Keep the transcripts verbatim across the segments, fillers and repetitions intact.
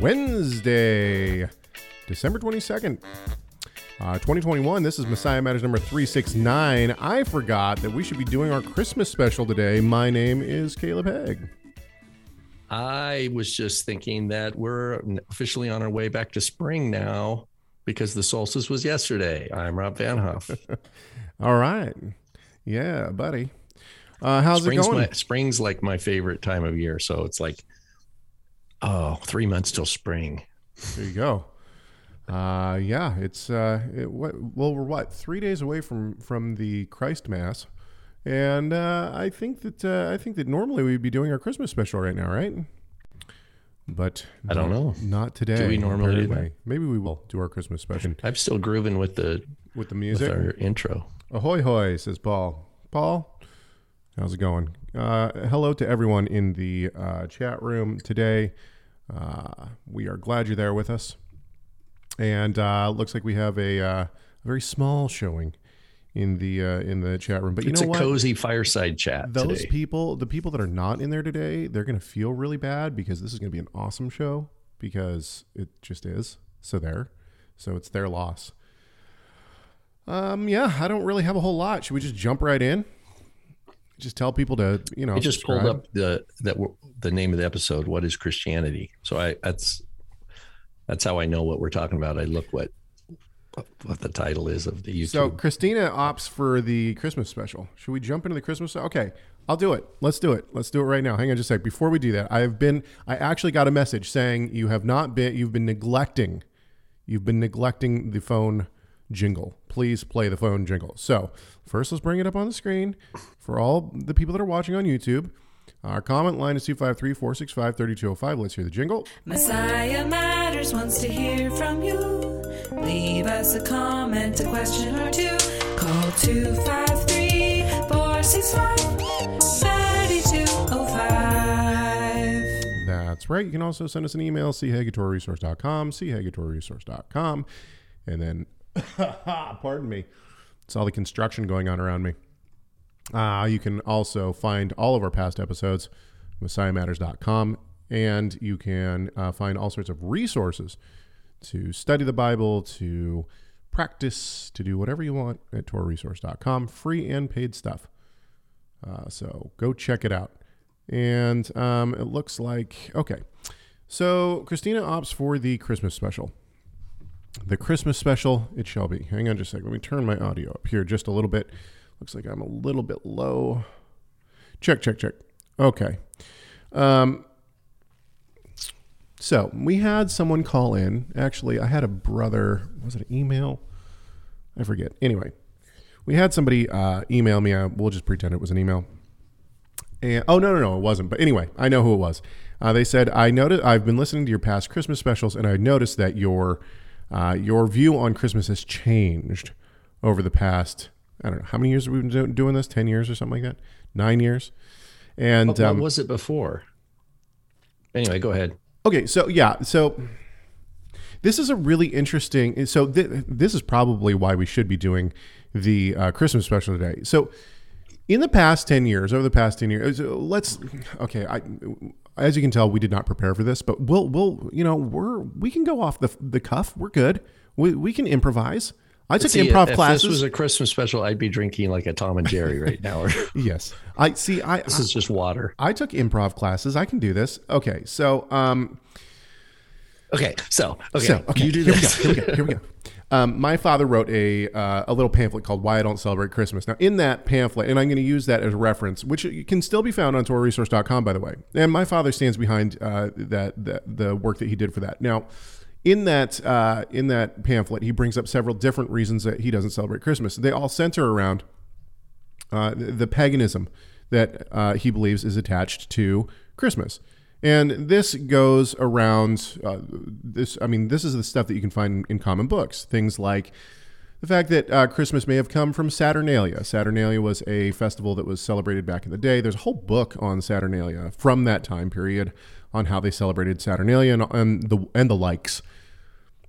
Wednesday, December twenty-second, uh, twenty twenty-one. This is Messiah Matters number three sixty-nine. I forgot that we should be doing our Christmas special today. My name is Caleb Haig. I was just thinking that we're officially on our way back to spring now because the solstice was yesterday. I'm Rob Van Hoff. All right. Yeah, buddy. Uh, how's spring's it going? My, spring's like my favorite time of year. So it's like, oh, three months till spring. There you go. Uh, yeah, it's, uh, it, what, well, we're what, three days away from, from the Christ Mass. And uh, I think that uh, I think that normally we'd be doing our Christmas special right now, right? But I don't no, know. Not today. Do we normally do that? Maybe we will do our Christmas special. I'm still grooving with the with the music. With our intro. Ahoy hoy, says Paul. Paul, how's it going? Uh, hello to everyone in the uh, chat room today. Uh, we are glad you're there with us. And uh, looks like we have a uh, very small showing in the uh, in the chat room, but you it's know what? It's a cozy fireside chat. Those today. people, the people that are not in there today, they're going to feel really bad because this is going to be an awesome show because it just is. So there, so it's their loss. Um, yeah, I don't really have a whole lot. Should we just jump right in? Just tell people to you know. I just subscribe. pulled up the that the name of the episode. What is Christianity? So I that's that's how I know what we're talking about. I look what. what the title is of the YouTube. So Christina opts for the Christmas special. Should we jump into the Christmas? Okay, I'll do it. Let's do it. Let's do it right now. Hang on just a sec. Before we do that, I've been, I actually got a message saying you have not been, you've been neglecting, you've been neglecting the phone jingle. Please play the phone jingle. So first, let's bring it up on the screen for all the people that are watching on YouTube. Our comment line is two five three, four six five, three two zero five. Let's hear the jingle. Messiah Matters wants to hear from you. Leave us a comment, a question or two. Call two five three, four six five, three two zero five. That's right. You can also send us an email, c haig at tor resource dot com, c haig at tor resource dot com. And then, pardon me, it's all the construction going on around me. Uh, you can also find all of our past episodes, messiah matters dot com, and you can uh, find all sorts of resources to study the Bible, to practice, to do whatever you want at tor resource dot com, free and paid stuff. Uh, so go check it out. And um, it looks like, okay, so Christina opts for the Christmas special. The Christmas special, it shall be. Hang on just a second. Let me turn my audio up here just a little bit. Looks like I'm a little bit low. Check, check, check. Okay. Um, so we had someone call in. Actually, I had a brother. Was it an email? I forget. Anyway, we had somebody uh, email me. Uh, we'll just pretend it was an email. And oh, no, no, no, it wasn't. But anyway, I know who it was. Uh, they said, I noticed, I've been listening to your past Christmas specials, and I noticed that your uh, your view on Christmas has changed over the past... I don't know. How many years have we been doing this? Ten years or something like that? Nine years? And what um, was it before? Anyway, go ahead. Okay. So, yeah. So this is a really interesting. So th- this is probably why we should be doing the uh, Christmas special today. So in the past ten years, over the past ten years, let's, okay. I, as you can tell, we did not prepare for this, but we'll, we'll, you know, we're, we can go off the the cuff. We're good. We we can improvise. I took see, improv if classes. If this was a Christmas special, I'd be drinking like a Tom and Jerry right now. Yes. I see. I This I, is just water. I took improv classes. I can do this. Okay. So, um, okay. So, okay. So, okay. You do this. Here we go. Here we go. Here we go. Um, my father wrote a, uh, a little pamphlet called Why I Don't Celebrate Christmas. Now, in that pamphlet, and I'm going to use that as a reference, which can still be found on tor resource dot com, by the way. And my father stands behind uh, that, that the work that he did for that. Now, In that uh, in that pamphlet, he brings up several different reasons that he doesn't celebrate Christmas. They all center around uh, the, the paganism that uh, he believes is attached to Christmas, and this goes around uh, this. I mean, this is the stuff that you can find in common books. Things like the fact that uh, Christmas may have come from Saturnalia. Saturnalia was a festival that was celebrated back in the day. There's a whole book on Saturnalia from that time period on how they celebrated Saturnalia and, and the and the likes.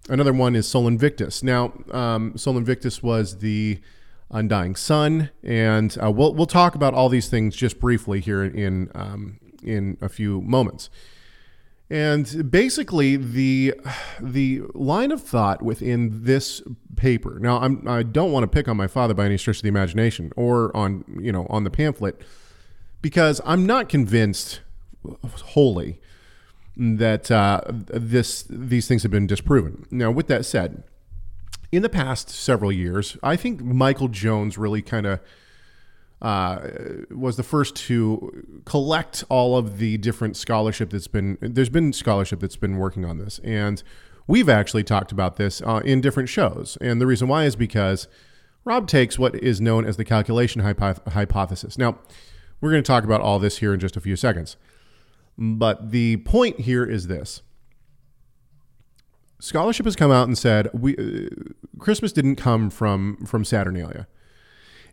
Another one is Sol Invictus. Now, um, Sol Invictus was the undying sun, and uh, we'll we'll talk about all these things just briefly here in um, in a few moments. And basically, the the line of thought within this paper. Now, I'm, I don't want to pick on my father by any stretch of the imagination, or on you know on the pamphlet, because I'm not convinced wholly that uh, this these things have been disproven. Now, with that said, in the past several years, I think Michael Jones really kind of Uh, was the first to collect all of the different scholarship that's been, there's been scholarship that's been working on this. And we've actually talked about this uh, in different shows. And the reason why is because Rob takes what is known as the calculation hypo- hypothesis. Now, we're going to talk about all this here in just a few seconds. But the point here is this. Scholarship has come out and said, we uh, Christmas didn't come from, from Saturnalia.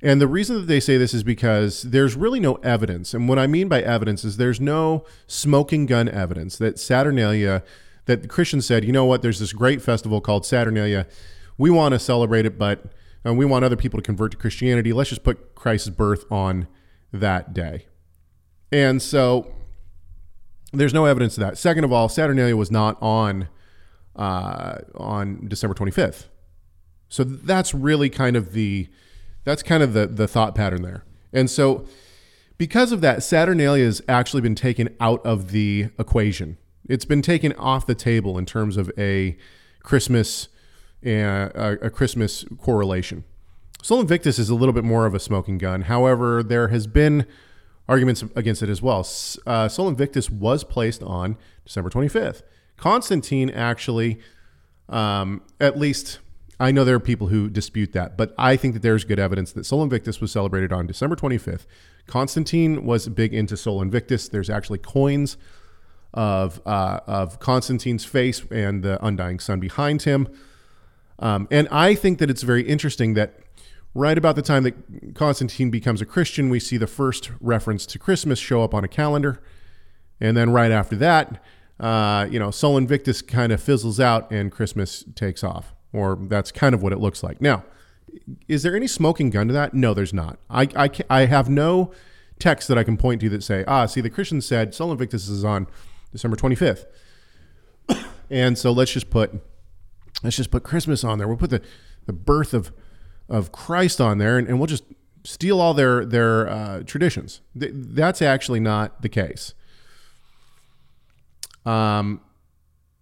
And the reason that they say this is because there's really no evidence. And what I mean by evidence is there's no smoking gun evidence that Saturnalia, that the Christians said, you know what, there's this great festival called Saturnalia. We want to celebrate it, but and we want other people to convert to Christianity. Let's just put Christ's birth on that day. And so there's no evidence of that. Second of all, Saturnalia was not on uh, on December twenty-fifth. So that's really kind of the... That's kind of the, the thought pattern there. And so because of that, Saturnalia has actually been taken out of the equation. It's been taken off the table in terms of a Christmas uh, a Christmas correlation. Sol Invictus is a little bit more of a smoking gun. However, there has been arguments against it as well. Uh, Sol Invictus was placed on December twenty-fifth. Constantine actually, um, at least... I know there are people who dispute that, but I think that there's good evidence that Sol Invictus was celebrated on December twenty-fifth. Constantine was big into Sol Invictus. There's actually coins of uh, of Constantine's face and the undying sun behind him. Um, and I think that it's very interesting that right about the time that Constantine becomes a Christian, we see the first reference to Christmas show up on a calendar. And then right after that, uh, you know, Sol Invictus kind of fizzles out and Christmas takes off. Or that's kind of what it looks like. Now, is there any smoking gun to that? No, there's not. I I, I have no text that I can point to that say, ah, see, the Christians said Sol Invictus is on December twenty-fifth, and so let's just put let's just put Christmas on there. We'll put the, the birth of of Christ on there, and, and we'll just steal all their their uh, traditions. Th- that's actually not the case. Um.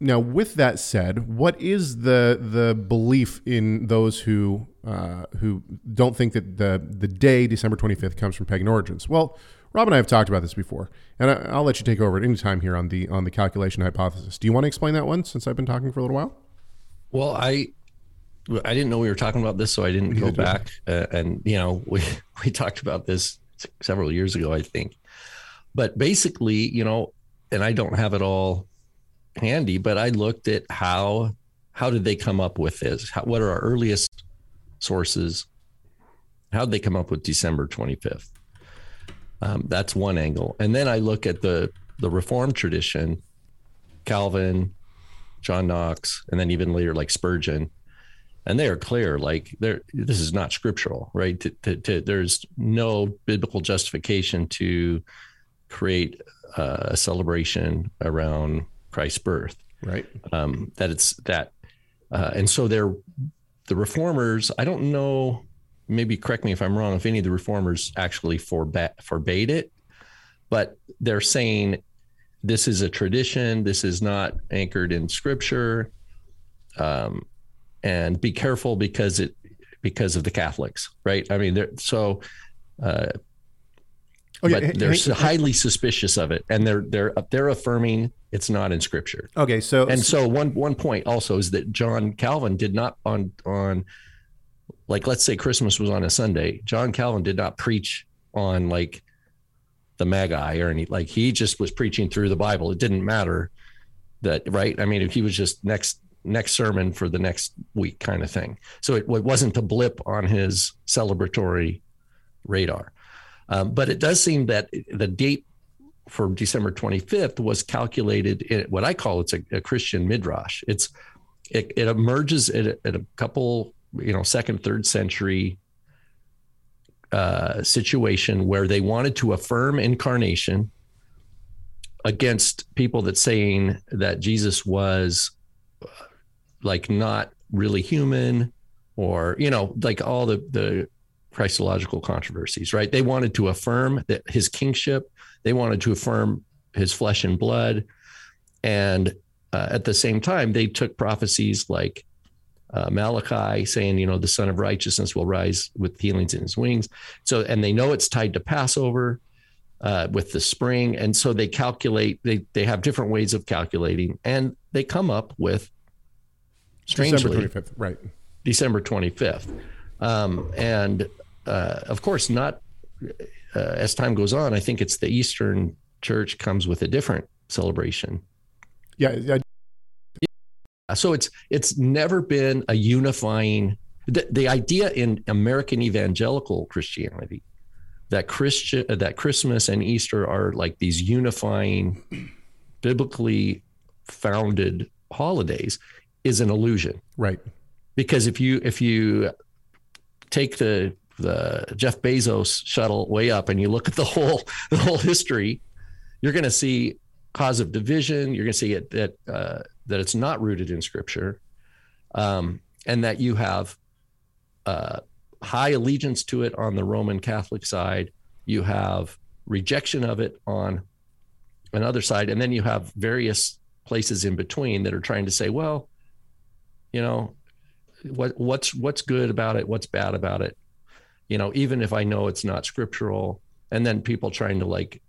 Now, with that said, what is the the belief in those who uh, who don't think that the the day December twenty-fifth comes from pagan origins? Well, Rob and I have talked about this before, and I, I'll let you take over at any time here on the on the calculation hypothesis. Do you want to explain that one since I've been talking for a little while? Well, I I didn't know we were talking about this, so I didn't go back. Uh, and you know, we we talked about this several years ago, I think. But basically, you know, and I don't have it all handy, but I looked at how how did they come up with this? How, what are our earliest sources? How did they come up with December twenty-fifth? Um, that's one angle, and then I look at the the Reformed tradition, Calvin, John Knox, and then even later like Spurgeon, and they are clear like they're this is not scriptural, right? To, to, to, there's no biblical justification to create uh, a celebration around Christ's birth, right? Um, that it's that, uh, and so they're the reformers. I don't know. Maybe correct me if I'm wrong. If any of the reformers actually forbade forbade it, but they're saying this is a tradition. This is not anchored in Scripture, um, and be careful because it because of the Catholics, right? I mean, so. Uh, Okay, but they're hey, highly hey. suspicious of it, and they're they're they're affirming it's not in Scripture. Okay, so and so one one point also is that John Calvin did not on on like let's say Christmas was on a Sunday. John Calvin did not preach on like the Magi or any like he just was preaching through the Bible. It didn't matter that right. I mean, if he was just next next sermon for the next week kind of thing. So it, it wasn't a blip on his celebratory radar. Um, but it does seem that the date for December twenty-fifth was calculated in what I call it's a, a Christian midrash. It's it, it emerges at a, at a couple, you know, second, third century uh, situation where they wanted to affirm incarnation against people that saying that Jesus was like not really human, or, you know, like all the, the Christological controversies, right? They wanted to affirm that his kingship, they wanted to affirm his flesh and blood. And uh, at the same time, they took prophecies like uh, Malachi saying, you know, the Son of Righteousness will rise with healings in his wings. So, and they know it's tied to Passover uh, with the spring. And so they calculate, they, they have different ways of calculating, and they come up with, strangely, December twenty-fifth, right? December twenty-fifth. Um, and uh, of course, not uh, as time goes on, I think it's the Eastern Church comes with a different celebration. Yeah, yeah. So it's it's never been a unifying. The, the idea in American evangelical Christianity that Christian that Christmas and Easter are like these unifying, biblically founded holidays is an illusion, right? Because if you if you take the the Jeff Bezos shuttle way up and you look at the whole the whole history, you're going to see cause of division. You're going to see it, that uh, that it's not rooted in Scripture, um, and that you have uh, high allegiance to it on the Roman Catholic side. You have rejection of it on another side, and then you have various places in between that are trying to say, well, you know, What, what's what's good about it? What's bad about it? You know, even if I know it's not scriptural, and then people trying to like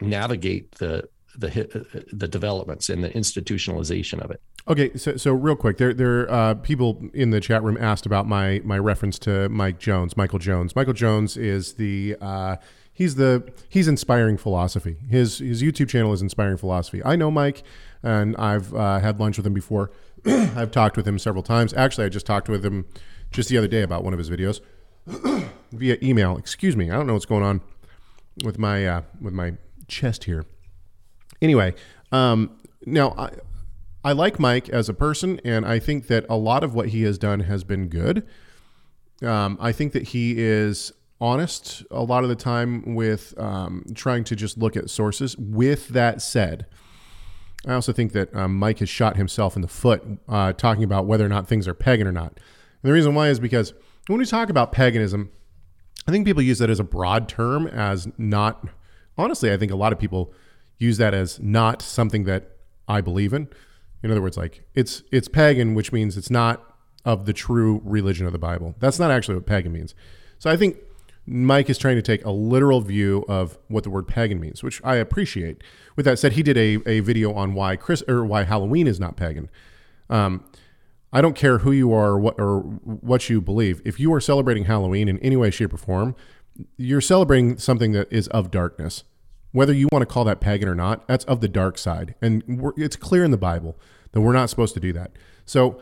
navigate the the the developments and the institutionalization of it. Okay, so so real quick, there there uh, people in the chat room asked about my my reference to Mike Jones, Michael Jones. Michael Jones is the uh, he's the he's Inspiring Philosophy. His his YouTube channel is Inspiring Philosophy. I know Mike, and I've uh, had lunch with him before. I've talked with him several times. Actually, I just talked with him just the other day about one of his videos via email. Excuse me. I don't know what's going on with my uh, with my chest here. Anyway, um, now I, I like Mike as a person, and I think that a lot of what he has done has been good. Um, I think that he is honest a lot of the time with um, trying to just look at sources. With that said, I also think that um, Mike has shot himself in the foot uh, talking about whether or not things are pagan or not. And the reason why is because when we talk about paganism, I think people use that as a broad term, as not, honestly, I think a lot of people use that as not something that I believe in. In other words, like it's it's pagan, which means it's not of the true religion of the Bible. That's not actually what pagan means. So I think Mike is trying to take a literal view of what the word pagan means, which I appreciate. With that said, he did a, a video on why Chris or why Halloween is not pagan. Um, I don't care who you are or what, or what you believe. If you are celebrating Halloween in any way, shape, or form, you're celebrating something that is of darkness. Whether you want to call that pagan or not, that's of the dark side. And we're, it's clear in the Bible that we're not supposed to do that. So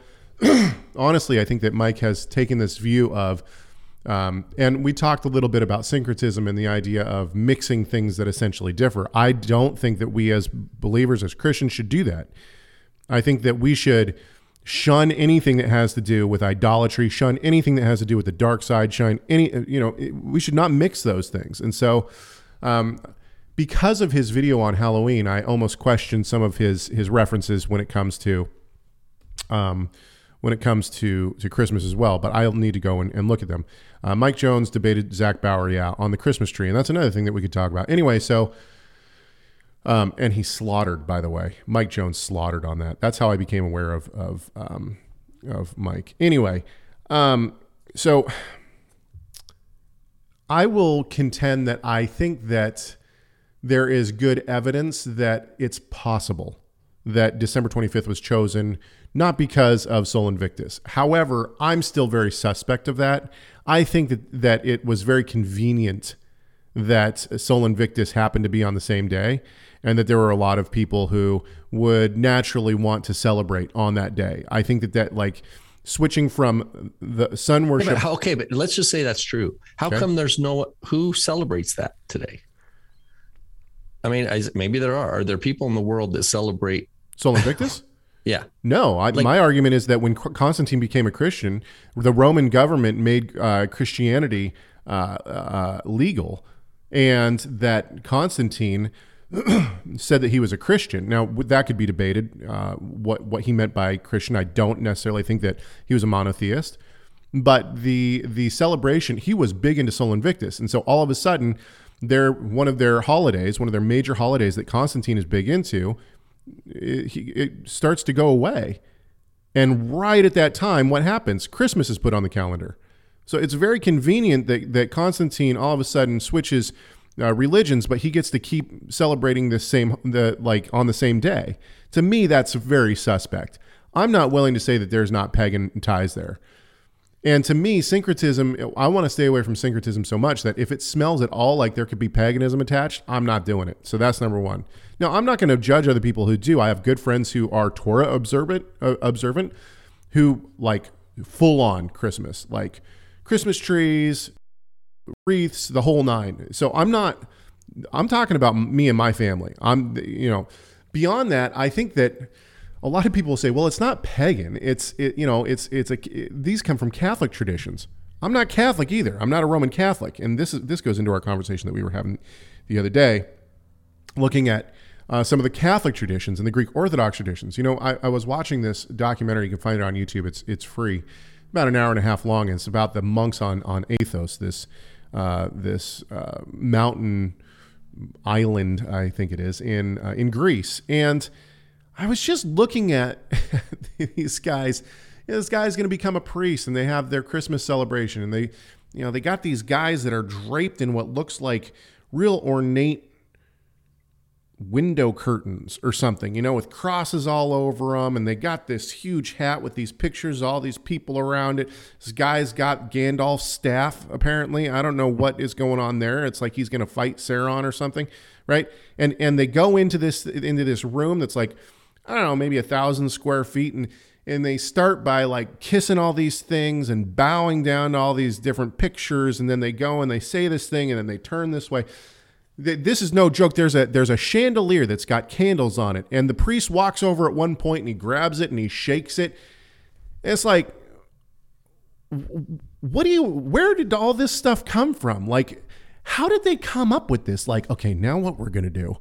honestly, I think that Mike has taken this view of, Um, and we talked a little bit about syncretism and the idea of mixing things that essentially differ. I don't think that we as believers, as Christians, should do that. I think that we should shun anything that has to do with idolatry, shun anything that has to do with the dark side, shun any, you know, we should not mix those things. And so um, because of his video on Halloween, I almost question some of his his references when it comes to um when it comes to, to Christmas as well, but I'll need to go and, and look at them. Uh, Mike Jones debated Zach Bauer, yeah, on the Christmas tree, and that's another thing that we could talk about. Anyway, so, um, and he slaughtered, by the way. Mike Jones slaughtered on that. That's how I became aware of of um, of Mike. Anyway, um, so I will contend that I think that there is good evidence that it's possible that December twenty-fifth was chosen not because of Sol Invictus. However, I'm still very suspect of that. I think that, that it was very convenient that Sol Invictus happened to be on the same day, and that there were a lot of people who would naturally want to celebrate on that day. I think that that like switching from the sun worship. Hey, but, okay, but let's just say that's true. How okay. come there's no, who celebrates that today? I mean, I, maybe there are. Are there people in the world that celebrate Sol Invictus? Yeah. No, I, like, my argument is that when Constantine became a Christian, the Roman government made uh, Christianity uh, uh, legal, and that Constantine said that he was a Christian. Now, that could be debated, uh, what, what he meant by Christian. I don't necessarily think that he was a monotheist. But the the celebration, he was big into Sol Invictus. And so all of a sudden, they're, one of their holidays, one of their major holidays that Constantine is big into, it, it starts to go away. And right at that time, what happens? Christmas is put on the calendar. So it's very convenient that, that Constantine all of a sudden switches uh, religions, but he gets to keep celebrating the same, the like on the same day. To me, that's very suspect. I'm not willing to say that there's not pagan ties there. And to me, syncretism, I want to stay away from syncretism so much that if it smells at all like there could be paganism attached, I'm not doing it. So that's number one. Now, I'm not going to judge other people who do. I have good friends who are Torah observant, uh, observant who like full-on Christmas, like Christmas trees, wreaths, the whole nine. So I'm not, I'm talking about me and my family. I'm, you know, beyond that, I think that a lot of people say, well, it's not pagan. It's, it, you know, it's, it's a, it, these come from Catholic traditions. I'm not Catholic either. I'm not a Roman Catholic. And this is, this goes into our conversation that we were having the other day, looking at uh, some of the Catholic traditions and the Greek Orthodox traditions. You know, I, I was watching this documentary. You can find it on YouTube. It's, it's free. About an hour and a half long, and it's about the monks on, on Athos, this uh, this uh, mountain island, I think it is, in uh, in Greece. And I was just looking at these guys. You know, this guy's going to become a priest, and they have their Christmas celebration, and they, you know, they got these guys that are draped in what looks like real ornate window curtains or something, you know, with crosses all over them. And they got this huge hat with these pictures, all these people around it. This guy's got Gandalf's staff, apparently. I don't know what is going on there. It's like he's going to fight Sauron or something, right? And and they go into this into this room that's like, I don't know, maybe a thousand square feet. And, and they start by like kissing all these things and bowing down to all these different pictures. And then they go and they say this thing and then they turn this way. This is no joke. There's a there's a chandelier that's got candles on it, and the priest walks over at one point and he grabs it and he shakes it. And it's like, what do you? Where did all this stuff come from? Like, how did they come up with this? Like, okay, now what we're gonna do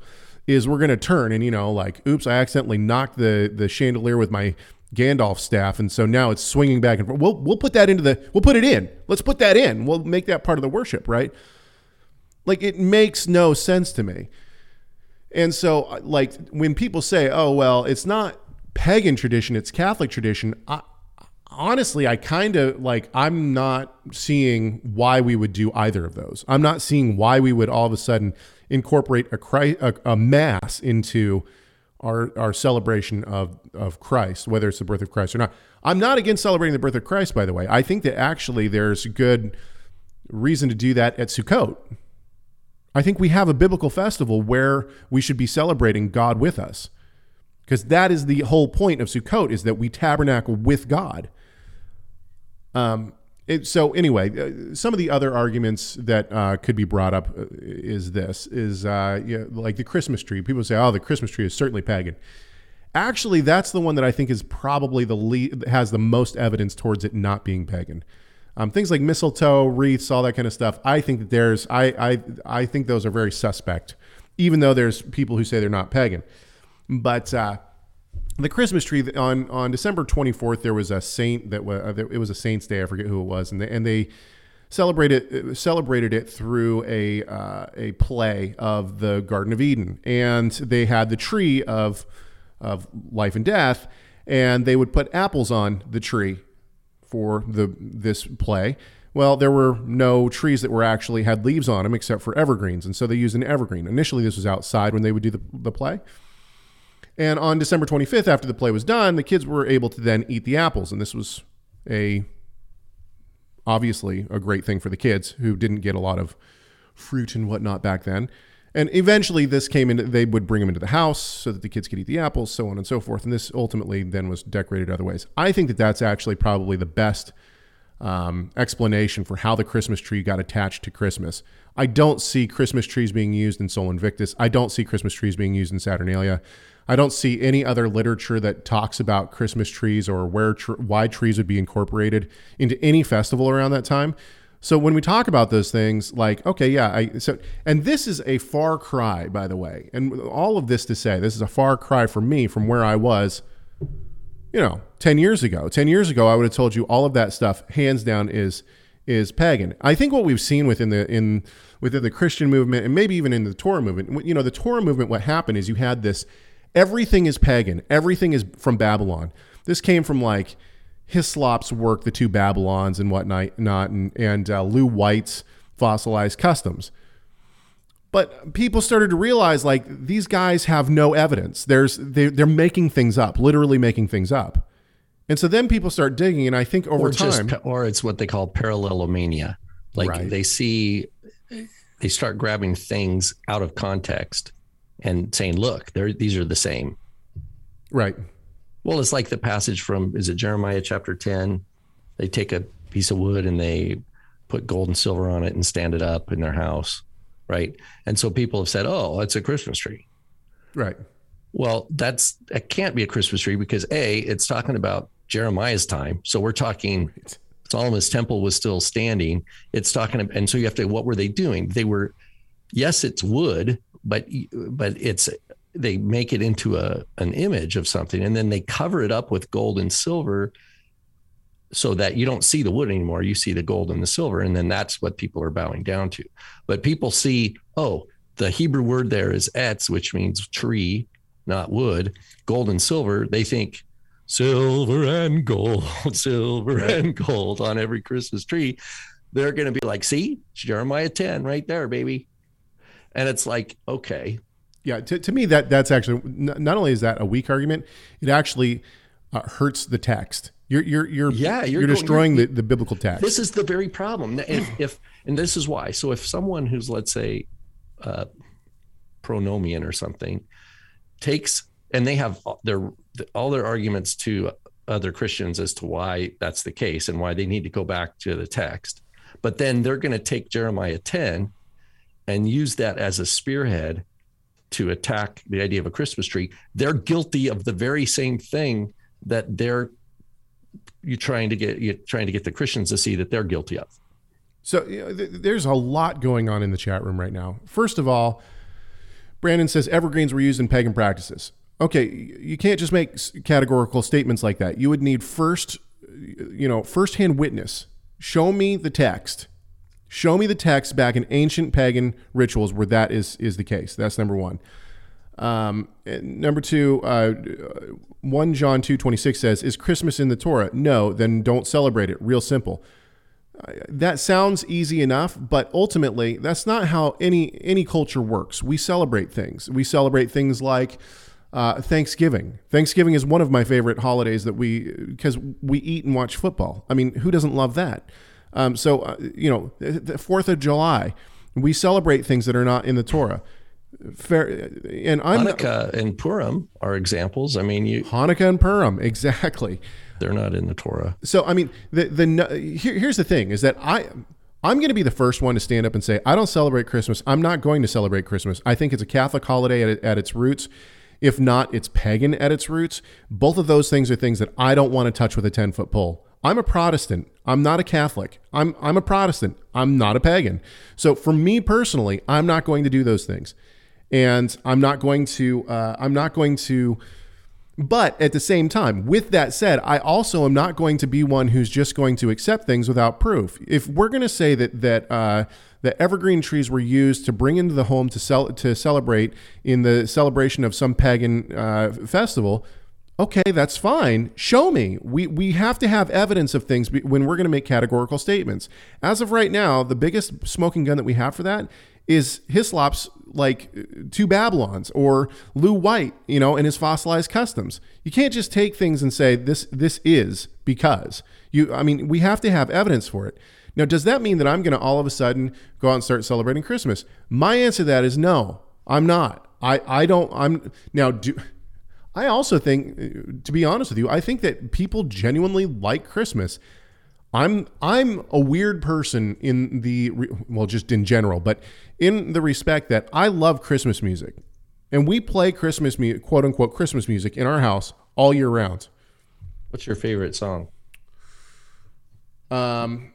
is we're gonna turn and, you know, like, oops, I accidentally knocked the the chandelier with my Gandalf staff, and so now it's swinging back and forth. We'll we'll put that into the we'll put it in. Let's put that in. We'll make that part of the worship, right? Like, it makes no sense to me. And so, like, when people say, oh, well, it's not pagan tradition, it's Catholic tradition, I, honestly, I kind of, like, I'm not seeing why we would do either of those. I'm not seeing why we would all of a sudden incorporate a, Christ, a, a mass into our our celebration of, of Christ, whether it's the birth of Christ or not. I'm not against celebrating the birth of Christ, by the way. I think that actually there's good reason to do that at Sukkot. I think we have a biblical festival where we should be celebrating God with us, because that is the whole point of Sukkot, is that we tabernacle with God. Um. It, so anyway, some of the other arguments that uh, could be brought up is this, is uh, you know, like the Christmas tree. People say, oh, the Christmas tree is certainly pagan. Actually, that's the one that I think is probably the lead, has the most evidence towards it not being pagan. Um, things like mistletoe, wreaths, all that kind of stuff. I think that there's, I, I, I think those are very suspect, even though there's people who say they're not pagan. But uh, the Christmas tree on, on December twenty-fourth, there was a saint that was, it was a saint's day. I forget who it was, and they, and they celebrated celebrated it through a uh, a play of the Garden of Eden, and they had the tree of of life and death, and they would put apples on the tree for the this play. Well, there were no trees that were actually had leaves on them except for evergreens, and so they used an evergreen. Initially, this was outside when they would do the, the play. And on December twenty-fifth, after the play was done, the kids were able to then eat the apples, and this was a obviously a great thing for the kids who didn't get a lot of fruit and whatnot back then. And eventually, this came in. They would bring them into the house so that the kids could eat the apples, so on and so forth. And this ultimately then was decorated other ways. I think that that's actually probably the best um, explanation for how the Christmas tree got attached to Christmas. I don't see Christmas trees being used in Sol Invictus. I don't see Christmas trees being used in Saturnalia. I don't see any other literature that talks about Christmas trees or where tr- why trees would be incorporated into any festival around that time. So when we talk about those things, like, okay, yeah, I, so, and this is a far cry, by the way, and all of this to say, this is a far cry for me from where I was, you know, ten years ago. ten years ago, I would have told you all of that stuff, hands down, is is pagan. I think what we've seen within the in within the Christian movement, and maybe even in the Torah movement, you know, the Torah movement, what happened is you had this, everything is pagan, everything is from Babylon. This came from like Hyslop's work, The Two Babylons and whatnot, and, and uh, Lou White's Fossilized Customs. But people started to realize, like, these guys have no evidence. There's they, they're making things up, literally making things up. And so then people start digging, and I think over or time... Just, or it's what they call parallelomania. Like, right. they see... They start grabbing things out of context and saying, look, these are the same. Right. Well, it's like the passage from, is it Jeremiah chapter ten? They take a piece of wood and they put gold and silver on it and stand it up in their house, right? And so people have said, oh, it's a Christmas tree. Right. Well, that's that can't be a Christmas tree because A, it's talking about Jeremiah's time. So we're talking Solomon's temple was still standing. It's talking about, and so you have to, what were they doing? They were, yes, it's wood, but but it's, they make it into a an image of something, and then they cover it up with gold and silver so that you don't see the wood anymore. You see the gold and the silver, and then that's what people are bowing down to. But people see, oh, the Hebrew word there is etz, which means tree, not wood. Gold and silver, they think silver and gold, silver and gold on every Christmas tree. They're going to be like, see, it's Jeremiah ten right there, baby. And it's like, okay. Yeah. To, to me, that that's actually, not only is that a weak argument, it actually uh, hurts the text. You're, you're, you're, yeah, you're, you're destroying going, the, the biblical text. This is the very problem. If, if, and this is why. So if someone who's, let's say, uh, pronomian or something takes, and they have their all their arguments to other Christians as to why that's the case and why they need to go back to the text. But then they're going to take Jeremiah ten and use that as a spearhead to attack the idea of a Christmas tree. They're guilty of the very same thing that they're you trying to get you trying to get the Christians to see that they're guilty of. So you know, th- there's a lot going on in the chat room right now. First of all, Brandon says evergreens were used in pagan practices. Okay, you can't just make categorical statements like that. You would need first, you know, firsthand witness. Show me the text. Show me the text back in ancient pagan rituals where that is is the case. That's number one. Um, number two, uh, First John two twenty-six says, is Christmas in the Torah? No, then don't celebrate it. Real simple. Uh, that sounds easy enough, but ultimately, that's not how any any culture works. We celebrate things. We celebrate things like... Uh, Thanksgiving. Thanksgiving is one of my favorite holidays that we, because we eat and watch football. I mean, who doesn't love that? Um, so, uh, you know, the fourth of July, we celebrate things that are not in the Torah. Fair, and I'm, Hanukkah and Purim are examples. I mean, you Hanukkah and Purim, exactly. They're not in the Torah. So, I mean, the the here, here's the thing is that I, I'm going to be the first one to stand up and say, I don't celebrate Christmas. I'm not going to celebrate Christmas. I think it's a Catholic holiday at, at its roots. If not, it's pagan at its roots. Both of those things are things that I don't want to touch with a ten-foot pole. I'm a Protestant. I'm not a Catholic. I'm I'm a Protestant. I'm not a pagan. So for me personally, I'm not going to do those things, and I'm not going to. Uh, I'm not going to. But at the same time, with that said, I also am not going to be one who's just going to accept things without proof. If we're going to say that that. Uh, that evergreen trees were used to bring into the home to sell to celebrate in the celebration of some pagan uh, festival. Okay, that's fine. Show me. We we have to have evidence of things when we're going to make categorical statements. As of right now, the biggest smoking gun that we have for that is Hyslop's like Two Babylons or Lou White, you know, and his Fossilized Customs. You can't just take things and say this this is because you. I mean, we have to have evidence for it. Now, does that mean that I'm going to all of a sudden go out and start celebrating Christmas? My answer to that is no, I'm not. I, I don't, I'm now do, I also think, to be honest with you, I think that people genuinely like Christmas. I'm, I'm a weird person in the, well, just in general, but in the respect that I love Christmas music and we play Christmas music, quote unquote, Christmas music in our house all year round. What's your favorite song? Um,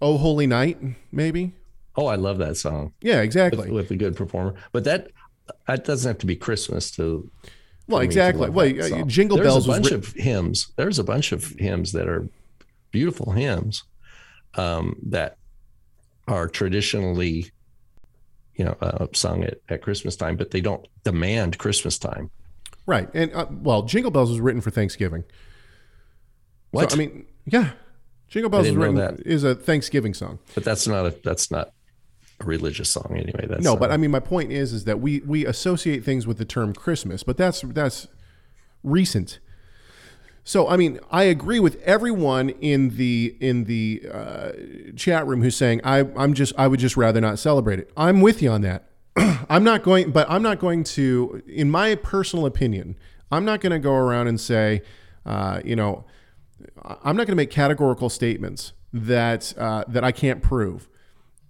Oh Holy Night, maybe. Oh, I love that song. Yeah, exactly. With, with a good performer. But that that doesn't have to be Christmas to. Well, exactly. Wait, well, uh, Jingle There's Bells. There's a bunch was ri- of hymns. There's a bunch of hymns that are beautiful hymns um, that are traditionally, you know, uh, sung at, at Christmas time, but they don't demand Christmas time. Right. And uh, well, Jingle Bells was written for Thanksgiving. What? So, I mean, yeah. Jingle Bells is written is a Thanksgiving song. But that's not a that's not a religious song anyway. That's no, but I mean my point is is that we we associate things with the term Christmas, but that's that's recent. So I mean, I agree with everyone in the in the uh, chat room who's saying I I'm just I would just rather not celebrate it. I'm with you on that. I'm not going but I'm not going to, in my personal opinion, I'm not going to go around and say uh, you know, I'm not going to make categorical statements that uh, that I can't prove.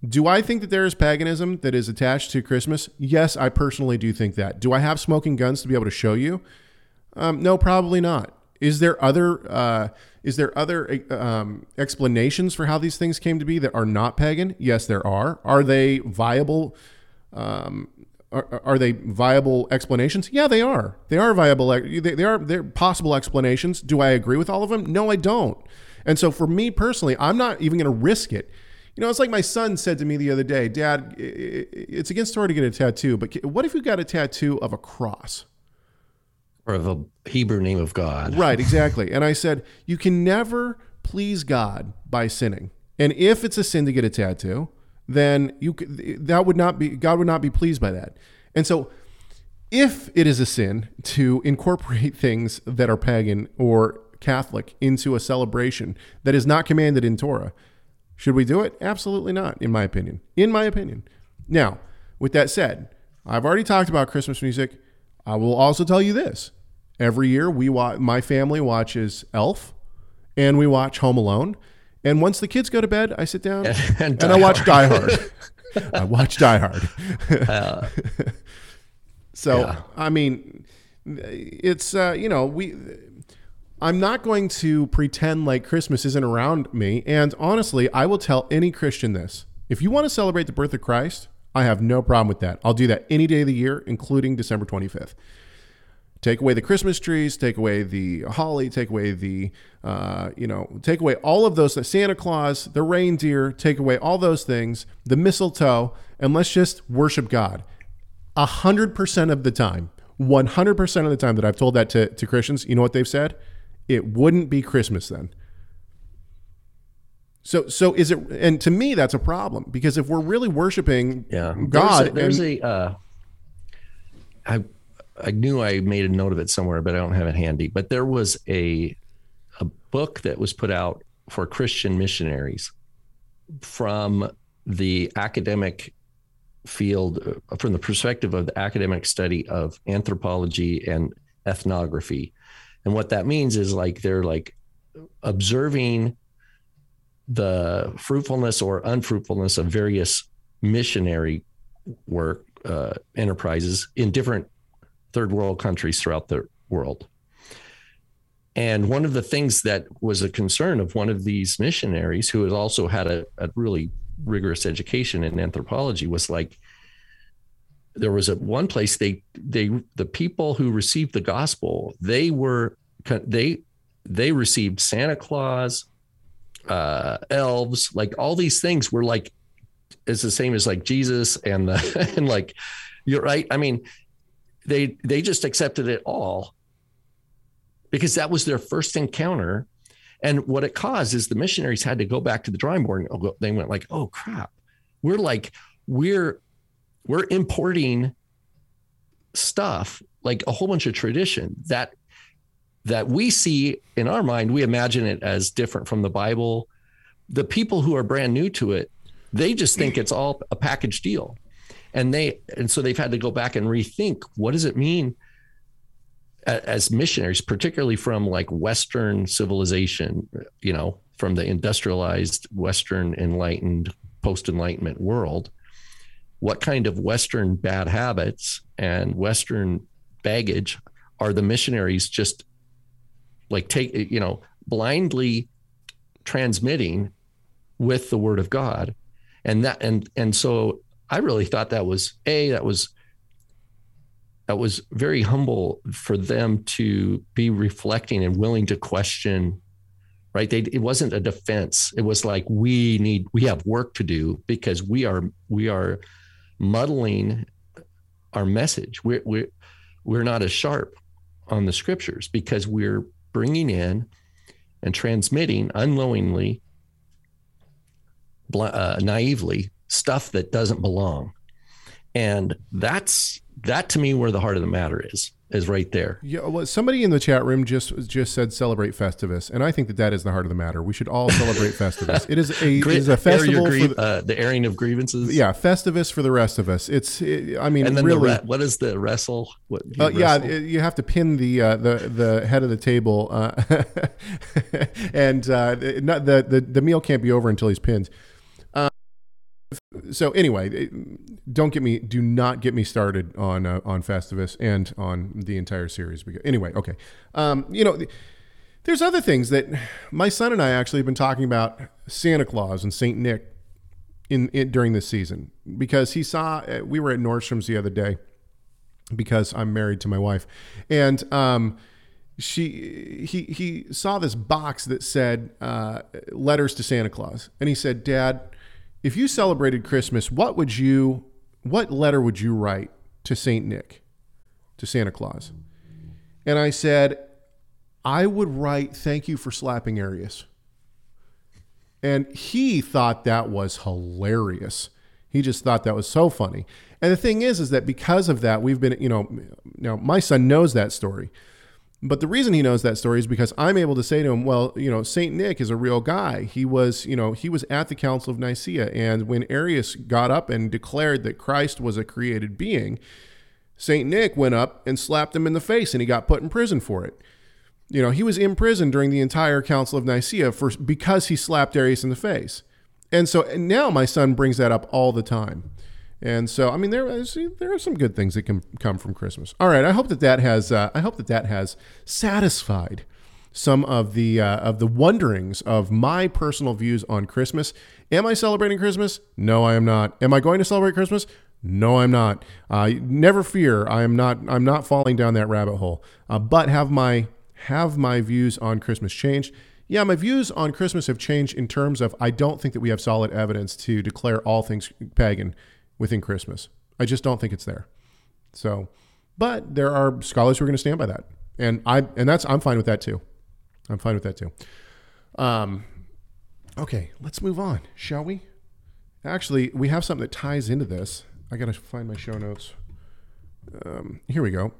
Do I think that there is paganism that is attached to Christmas? Yes, I personally do think that. Do I have smoking guns to be able to show you? Um, no, probably not. Is there other uh, is there other um, explanations for how these things came to be that are not pagan? Yes, there are. Are they viable? Um, are, are they viable explanations? Yeah, they are. They are viable. They, they are they're possible explanations. Do I agree with all of them? No, I don't. And so for me personally, I'm not even going to risk it. You know, it's like my son said to me the other day, Dad, it's against the Torah to get a tattoo, but what if you got a tattoo of a cross? Or of a Hebrew name of God. Right, exactly. And I said, you can never please God by sinning. And if it's a sin to get a tattoo, then you that would not be, God would not be pleased by that. And so if it is a sin to incorporate things that are pagan or Catholic into a celebration that is not commanded in Torah, should we do it? Absolutely not, in my opinion. In my opinion. Now, with that said, I've already talked about Christmas music. I will also tell you this. Every year, we wa- my family watches Elf, and we watch Home Alone. And once the kids go to bed, I sit down, and, and, and I watch Die Hard. I watch Die Hard. uh, so, yeah. I mean, it's, uh, you know, we... I'm not going to pretend like Christmas isn't around me. And honestly, I will tell any Christian this. If you want to celebrate the birth of Christ, I have no problem with that. I'll do that any day of the year, including December twenty-fifth. Take away the Christmas trees, take away the holly, take away the, uh, you know, take away all of those, the Santa Claus, the reindeer, take away all those things, the mistletoe, and let's just worship God. A hundred percent of the time, one hundred percent of the time that I've told that to, to Christians, you know what they've said? It wouldn't be Christmas then. So, so is it? And to me, that's a problem, because if we're really worshiping yeah. God, there's a. There's and, a uh, I, I knew I made a note of it somewhere, but I don't have it handy. But there was a, a book that was put out for Christian missionaries from the academic field, from the perspective of the academic study of anthropology and ethnography. And what that means is like they're like observing the fruitfulness or unfruitfulness of various missionary work uh, enterprises in different third world countries throughout the world. And one of the things that was a concern of one of these missionaries, who has also had a, a really rigorous education in anthropology, was like, there was a one place they they the people who received the gospel, they were they they received Santa Claus, uh, elves, like all these things were like, it's the same as like Jesus and the, and like, you're right. I mean, they they just accepted it all because that was their first encounter, and what it caused is the missionaries had to go back to the drawing board, and they went like, oh crap, we're like we're. We're importing stuff, like a whole bunch of tradition that that we see in our mind. We imagine it as different from the Bible. The people who are brand new to it, they just think it's all a package deal. And they and so they've had to go back and rethink, what does it mean as missionaries, particularly from like Western civilization, you know, from the industrialized, Western enlightened, post-enlightenment world? What kind of Western bad habits and Western baggage are the missionaries just like take, you know, blindly transmitting with the Word of God. And that, and, and so I really thought that was a, that was, that was very humble for them to be reflecting and willing to question, right? They, it wasn't a defense. It was like, we need, we have work to do because we are, we are muddling our message. We're, we're, we're not as sharp on the scriptures because we're bringing in and transmitting unknowingly, uh, naively stuff that doesn't belong. And that's, that to me, where the heart of the matter is, is right there. Yeah. Well, somebody in the chat room just, just said, celebrate Festivus. And I think that that is the heart of the matter. We should all celebrate Festivus. It is a, Gr- it is a festival. Grie- for the, uh, the airing of grievances. Yeah. Festivus for the rest of us. It's, it, I mean, and then really, the re- what is the wrestle? What, you uh, wrestle? Yeah. You have to pin the, uh, the, the head of the table. Uh, and, uh, not the, the, the meal can't be over until he's pinned. So anyway, don't get me, do not get me started on uh, on Festivus and on the entire series. Anyway, okay. Um, you know, there's other things that my son and I actually have been talking about Santa Claus and Saint Nick in, in during this season because he saw, we were at Nordstrom's the other day because I'm married to my wife, and um, she he he saw this box that said uh, letters to Santa Claus, and he said, "Dad, if you celebrated Christmas, what would you, what letter would you write to Saint Nick, to Santa Claus?" And I said, "I would write, thank you for slapping Arius." And he thought that was hilarious. He just thought that was so funny. And the thing is, is that because of that, we've been, you know, now my son knows that story. But the reason he knows that story is because I'm able to say to him, well, you know, Saint Nick is a real guy. He was, you know, he was at the Council of Nicaea. And when Arius got up and declared that Christ was a created being, Saint Nick went up and slapped him in the face and he got put in prison for it. You know, he was in prison during the entire Council of Nicaea for, because he slapped Arius in the face. And so and now my son brings that up all the time. And so, I mean, there is, there are some good things that can come from Christmas. All right, I hope that that has uh, I hope that that has satisfied some of the uh, of the wonderings of my personal views on Christmas. Am I celebrating Christmas? No, I am not. Am I going to celebrate Christmas? No, I'm not. Uh, never fear, I am not. I'm not falling down that rabbit hole. Uh, but have my have my views on Christmas changed? Yeah, my views on Christmas have changed in terms of I don't think that we have solid evidence to declare all things pagan within Christmas. I just don't think it's there. So, but there are scholars who are going to stand by that. And I, and that's, I'm fine with that too. I'm fine with that too. Um, okay, let's move on, shall we? Actually, we have something that ties into this. I got to find my show notes. Um, here we go.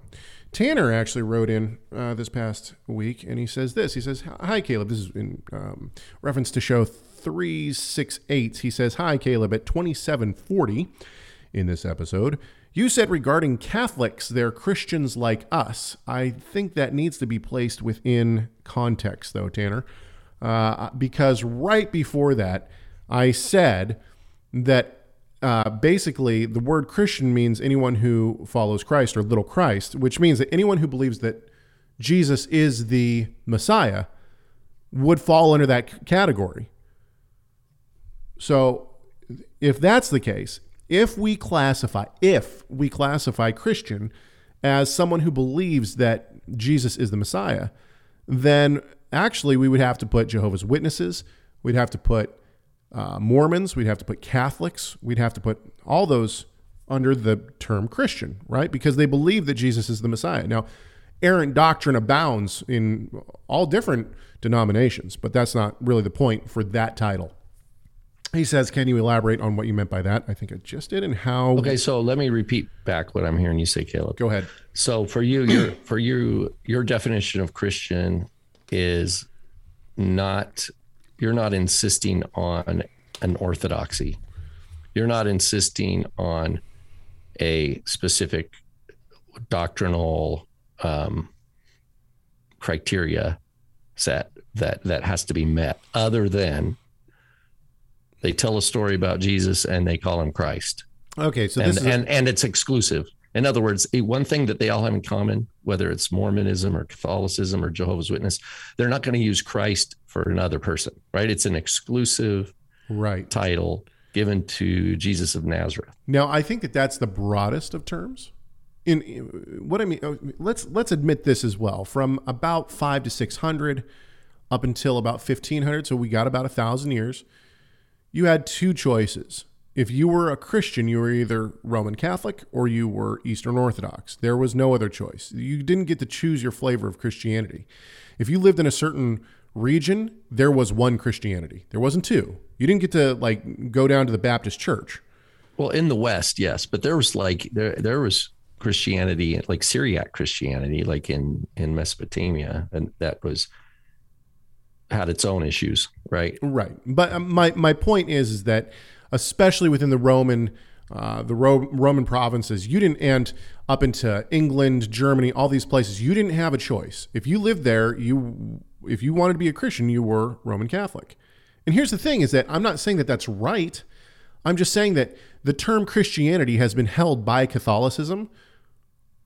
Tanner actually wrote in uh, this past week and he says this, he says, "Hi Caleb," this is in um, reference to show three sixty-eight. He says, "Hi Caleb, at twenty-seven forty in this episode, you said regarding Catholics, they're Christians like us. I think that needs to be placed within context though, Tanner, uh, because right before that, I said that Uh, basically, the word Christian means anyone who follows Christ or little Christ, which means that anyone who believes that Jesus is the Messiah would fall under that c- category. So if that's the case, if we classify, if we classify Christian as someone who believes that Jesus is the Messiah, then actually we would have to put Jehovah's Witnesses, we'd have to put Uh, Mormons, we'd have to put Catholics, we'd have to put all those under the term Christian, right? Because they believe that Jesus is the Messiah. Now, errant doctrine abounds in all different denominations, but that's not really the point for that title. He says, "Can you elaborate on what you meant by that?" I think I just did, and how. Okay, so let me repeat back what I'm hearing you say, Caleb. Go ahead. So for you, your for you, your definition of Christian is not. You're not insisting on an orthodoxy. You're not insisting on a specific doctrinal um, criteria set that, that has to be met other than they tell a story about Jesus and they call him Christ. Okay. So and, this is and, a- and it's exclusive. In other words, one thing that they all have in common, whether it's Mormonism or Catholicism or Jehovah's Witness, they're not going to use Christ for another person, right? It's an exclusive right. title given to Jesus of Nazareth. Now, I think that that's the broadest of terms. In, in what I mean, let's let's admit this as well. From about five to six hundred up until about fifteen hundred, so we got about a thousand years. You had two choices. If you were a Christian, you were either Roman Catholic or you were Eastern Orthodox. There was no other choice. You didn't get to choose your flavor of Christianity. If you lived in a certain region, there was one Christianity. There wasn't two. You didn't get to like go down to the Baptist church. Well, in the West, yes, but there was like there there was Christianity, like Syriac Christianity, like in in Mesopotamia, and that was had its own issues, right? Right. But my my point is is that, especially within the Roman, uh, the Ro- Roman provinces, you didn't, and up into England, Germany, all these places, you didn't have a choice. If you lived there, you, if you wanted to be a Christian, you were Roman Catholic. And here's the thing: is that I'm not saying that that's right. I'm just saying that the term Christianity has been held by Catholicism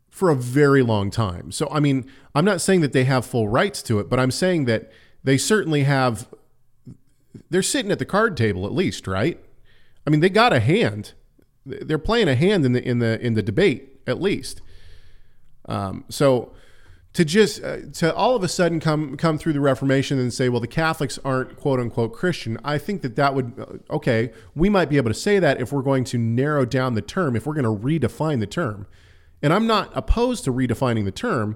for a very long time. So, I mean, I'm not saying that they have full rights to it, but I'm saying that they certainly have. They're sitting at the card table, at least, right? I mean, they got a hand. They're playing a hand in the in the in the debate, at least. Um, so, to just uh, to all of a sudden come come through the Reformation and say, well, the Catholics aren't quote unquote Christian. I think that that would okay. We might be able to say that if we're going to narrow down the term, if we're going to redefine the term. And I'm not opposed to redefining the term,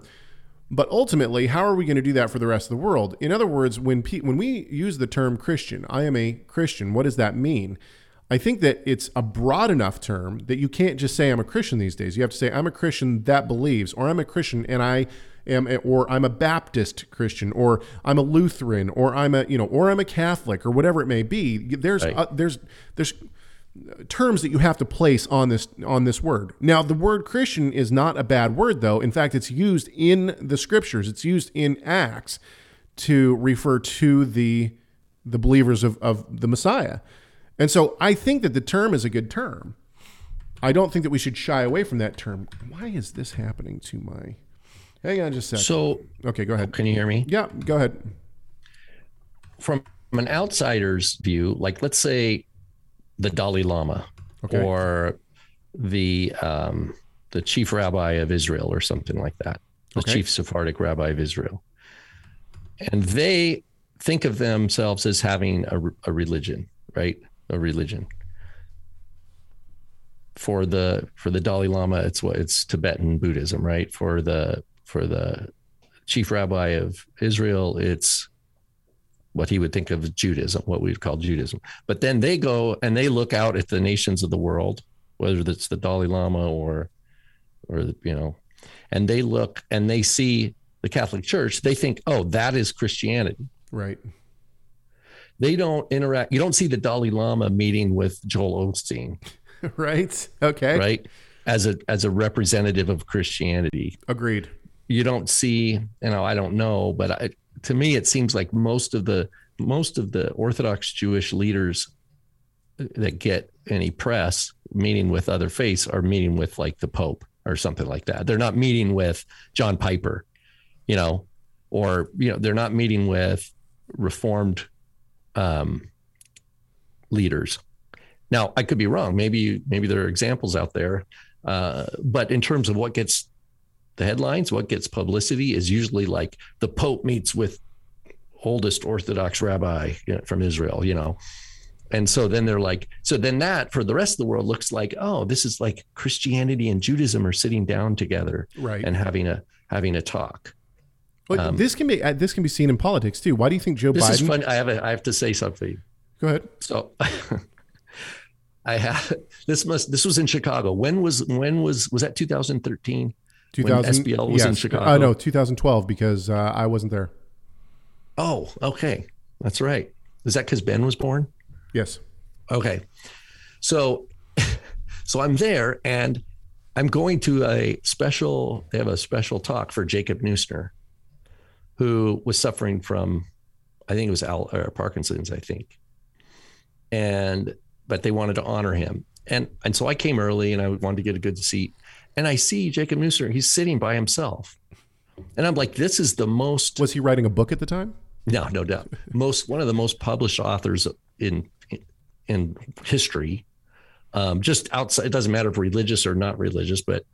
but ultimately, how are we going to do that for the rest of the world? In other words, when pe- when we use the term Christian, I am a Christian. What does that mean? I think that it's a broad enough term that you can't just say I'm a Christian these days. You have to say I'm a Christian that believes, or I'm a Christian and I am, or I'm a Baptist Christian, or I'm a Lutheran, or I'm a, you know, or I'm a Catholic, or whatever it may be. There's right. uh, there's there's terms that you have to place on this on this word. Now, the word Christian is not a bad word, though. In fact, it's used in the scriptures. It's used in Acts to refer to the the believers of, of the Messiah. And so I think that the term is a good term. I don't think that we should shy away from that term. Why is this happening to my... Hang on just a second. So, okay, go ahead. Can you hear me? Yeah, go ahead. From an outsider's view, like let's say the Dalai Lama okay. or the um, the chief rabbi of Israel or something like that, the okay. chief Sephardic rabbi of Israel. And they think of themselves as having a, a religion, right? A religion. For the for the Dalai Lama, it's what it's Tibetan Buddhism, right? For the for the chief rabbi of Israel, it's what he would think of as Judaism, what we'd call Judaism. But then they go and they look out at the nations of the world, whether that's the Dalai Lama or or you know, and they look and they see the Catholic Church, they think, oh, that is Christianity. Right. They don't interact. You don't see the Dalai Lama meeting with Joel Osteen, right? Okay, right. As a as a representative of Christianity, agreed. You don't see, you know, I don't know, but I, to me, it seems like most of the most of the Orthodox Jewish leaders that get any press meeting with other faiths are meeting with like the Pope or something like that. They're not meeting with John Piper, you know, or you know, they're not meeting with Reformed um, leaders. Now I could be wrong. Maybe, maybe there are examples out there. Uh, but in terms of what gets the headlines, what gets publicity is usually like the Pope meets with oldest Orthodox rabbi you know, from Israel, you know? And so then they're like, so then that for the rest of the world looks like, oh, this is like Christianity and Judaism are sitting down together right. and having a, having a talk. But um, this can be this can be seen in politics too. Why do you think Joe this Biden? This is funny. I have a, I have to say something. Go ahead. So, I have this must this was in Chicago. When was when was was that two thousand thirteen? two thousand When S B L was yes. in Chicago. I uh, no, two thousand twelve because uh, I wasn't there. Oh, okay, that's right. Is that because Ben was born? Yes. Okay, so so I'm there and I'm going to a special. They have a special talk for Jacob Neusner, who was suffering from, I think it was Al, or Parkinson's, I think. And, but they wanted to honor him. And, and so I came early and I wanted to get a good seat. And I see Jacob Neusner, he's sitting by himself. And I'm like, this is the most. Was he writing a book at the time? No, no doubt. Most, one of the most published authors in, in in history, um, just outside. It doesn't matter if religious or not religious, but,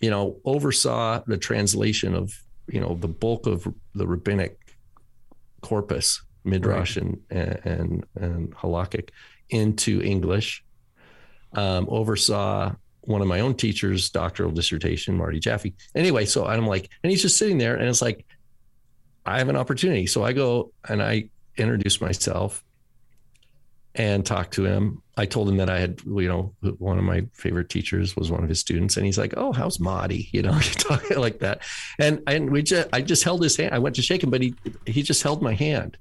you know, oversaw the translation of, you know, the bulk of the rabbinic corpus, Midrash right. and, and, and Halakhic into English, um, oversaw one of my own teachers' doctoral dissertation, Marty Jaffe. Anyway, so I'm like, and he's just sitting there and it's like, I have an opportunity. So I go and I introduce myself and talk to him. I told him that I had, you know, one of my favorite teachers was one of his students, and he's like, "Oh, how's Marty?" You know, talking like that. And and we just, I just held his hand. I went to shake him, but he he just held my hand.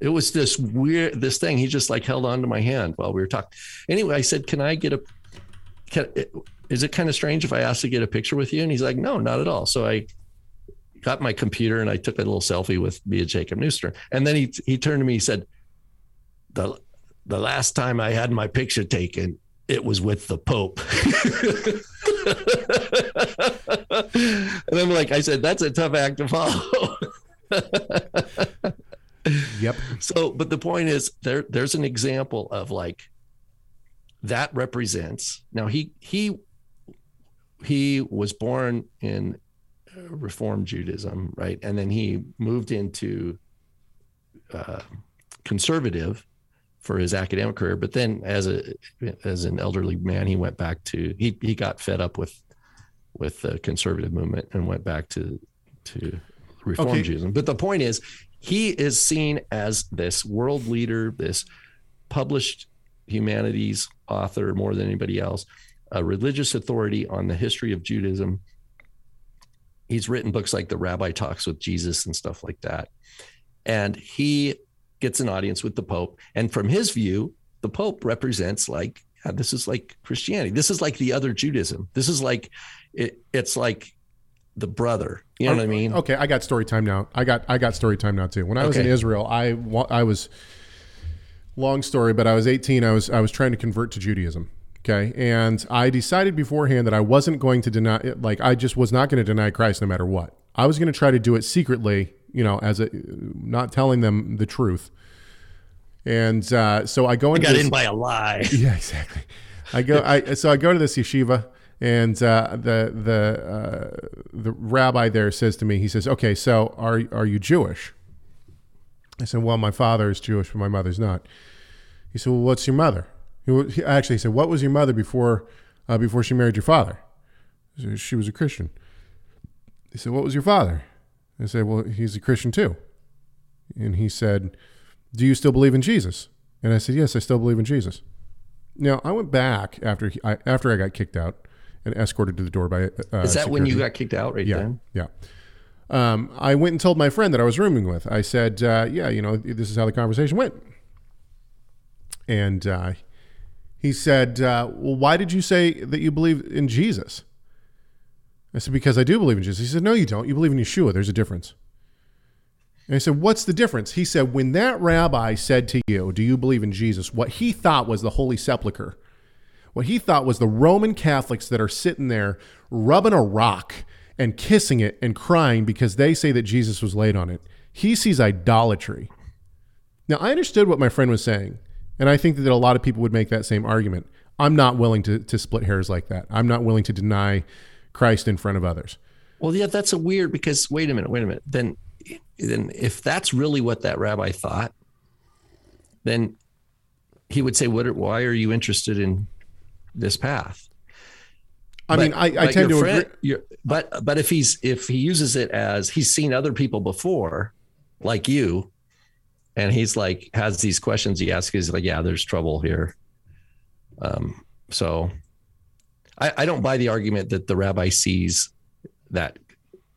It was this weird, this thing. He just like held onto my hand while we were talking. Anyway, I said, "Can I get a? Can, is it kind of strange if I asked to get a picture with you?" And he's like, "No, not at all." So I got my computer and I took a little selfie with me and Jacob Neustern. And then he he turned to me, he said, the The last time I had my picture taken, it was with the Pope. And I'm like, I said, that's a tough act to follow. Yep. So, but the point is there, there's an example of like, that represents, now he, he, he was born in Reform Judaism, right? And then he moved into uh, conservative for his academic career, but then as a as an elderly man, he went back to he he got fed up with with the conservative movement and went back to to Reform okay. Judaism. But the point is, he is seen as this world leader, this published humanities author more than anybody else, a religious authority on the history of Judaism. He's written books like The Rabbi Talks with Jesus and stuff like that, and he gets an audience with the Pope. And from his view, the Pope represents like, yeah, this is like Christianity. This is like the other Judaism. This is like, it, it's like the brother. You know I, what I mean? Okay. I got story time now. I got, I got story time now too. When I was okay. in Israel, I, I was long story, but I was eighteen. I was, I was trying to convert to Judaism. Okay. And I decided beforehand that I wasn't going to deny it. Like I just was not going to deny Christ no matter what. I was going to try to do it secretly, you know, as a, not telling them the truth. And uh, so I go into I got this, in by a lie. Yeah, exactly. I go. I so I go to this yeshiva, and uh, the the uh, the rabbi there says to me, he says, "Okay, so are are you Jewish?" I said, "Well, my father is Jewish, but my mother's not." He said, "Well, what's your mother?" He, he actually he said, "What was your mother before uh, before she married your father?" I said, "She was a Christian." He said, "What was your father?" I said, "Well, he's a Christian too." And he said, "Do you still believe in Jesus?" And I said, "Yes, I still believe in Jesus." Now, I went back after he, I, after I got kicked out and escorted to the door by uh, Is that security. When you got kicked out right yeah, then? Yeah. Um, I went and told my friend that I was rooming with. I said, uh, yeah, you know, this is how the conversation went. And uh, he said, uh, well, why did you say that you believe in Jesus? I said, because I do believe in Jesus. He said, no, you don't. You believe in Yeshua. There's a difference. And I said, what's the difference? He said, when that rabbi said to you, do you believe in Jesus? What he thought was the Holy Sepulchre. What he thought was the Roman Catholics that are sitting there rubbing a rock and kissing it and crying because they say that Jesus was laid on it. He sees idolatry. Now, I understood what my friend was saying, and I think that a lot of people would make that same argument. I'm not willing to, to split hairs like that. I'm not willing to deny Christ in front of others. Well, yeah, that's a weird, because wait a minute, wait a minute. Then, then if that's really what that rabbi thought, then he would say, "What? Are, why are you interested in this path?" I but, mean, I, I tend to friend, agree. Your, but but if he's if he uses it as he's seen other people before, like you, and he's like has these questions he asks, he's like, "Yeah, there's trouble here." Um. So. I, I don't buy the argument that the rabbi sees that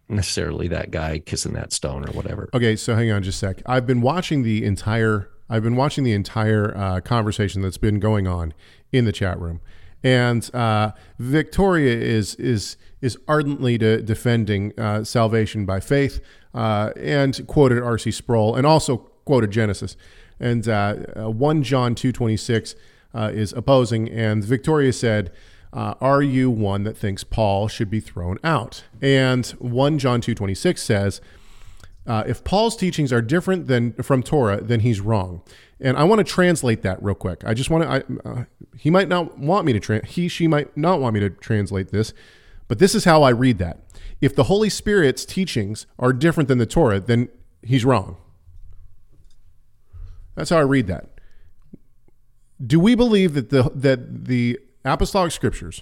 necessarily that guy kissing that stone or whatever. Okay, so hang on just a sec. I've been watching the entire I've been watching the entire uh, conversation that's been going on in the chat room, and uh, Victoria is is is ardently de- defending uh, salvation by faith uh, and quoted R C Sproul and also quoted Genesis, and uh, uh, First John two twenty-six uh, is opposing, and Victoria said, Uh, are you one that thinks Paul should be thrown out? And First John two twenty-six says, Uh, if Paul's teachings are different than from Torah, then he's wrong. And I want to translate that real quick. I just want to, I, uh, he might not want me to, tra- he, she might not want me to translate this, but this is how I read that. If the Holy Spirit's teachings are different than the Torah, then he's wrong. That's how I read that. Do we believe that the that the apostolic scriptures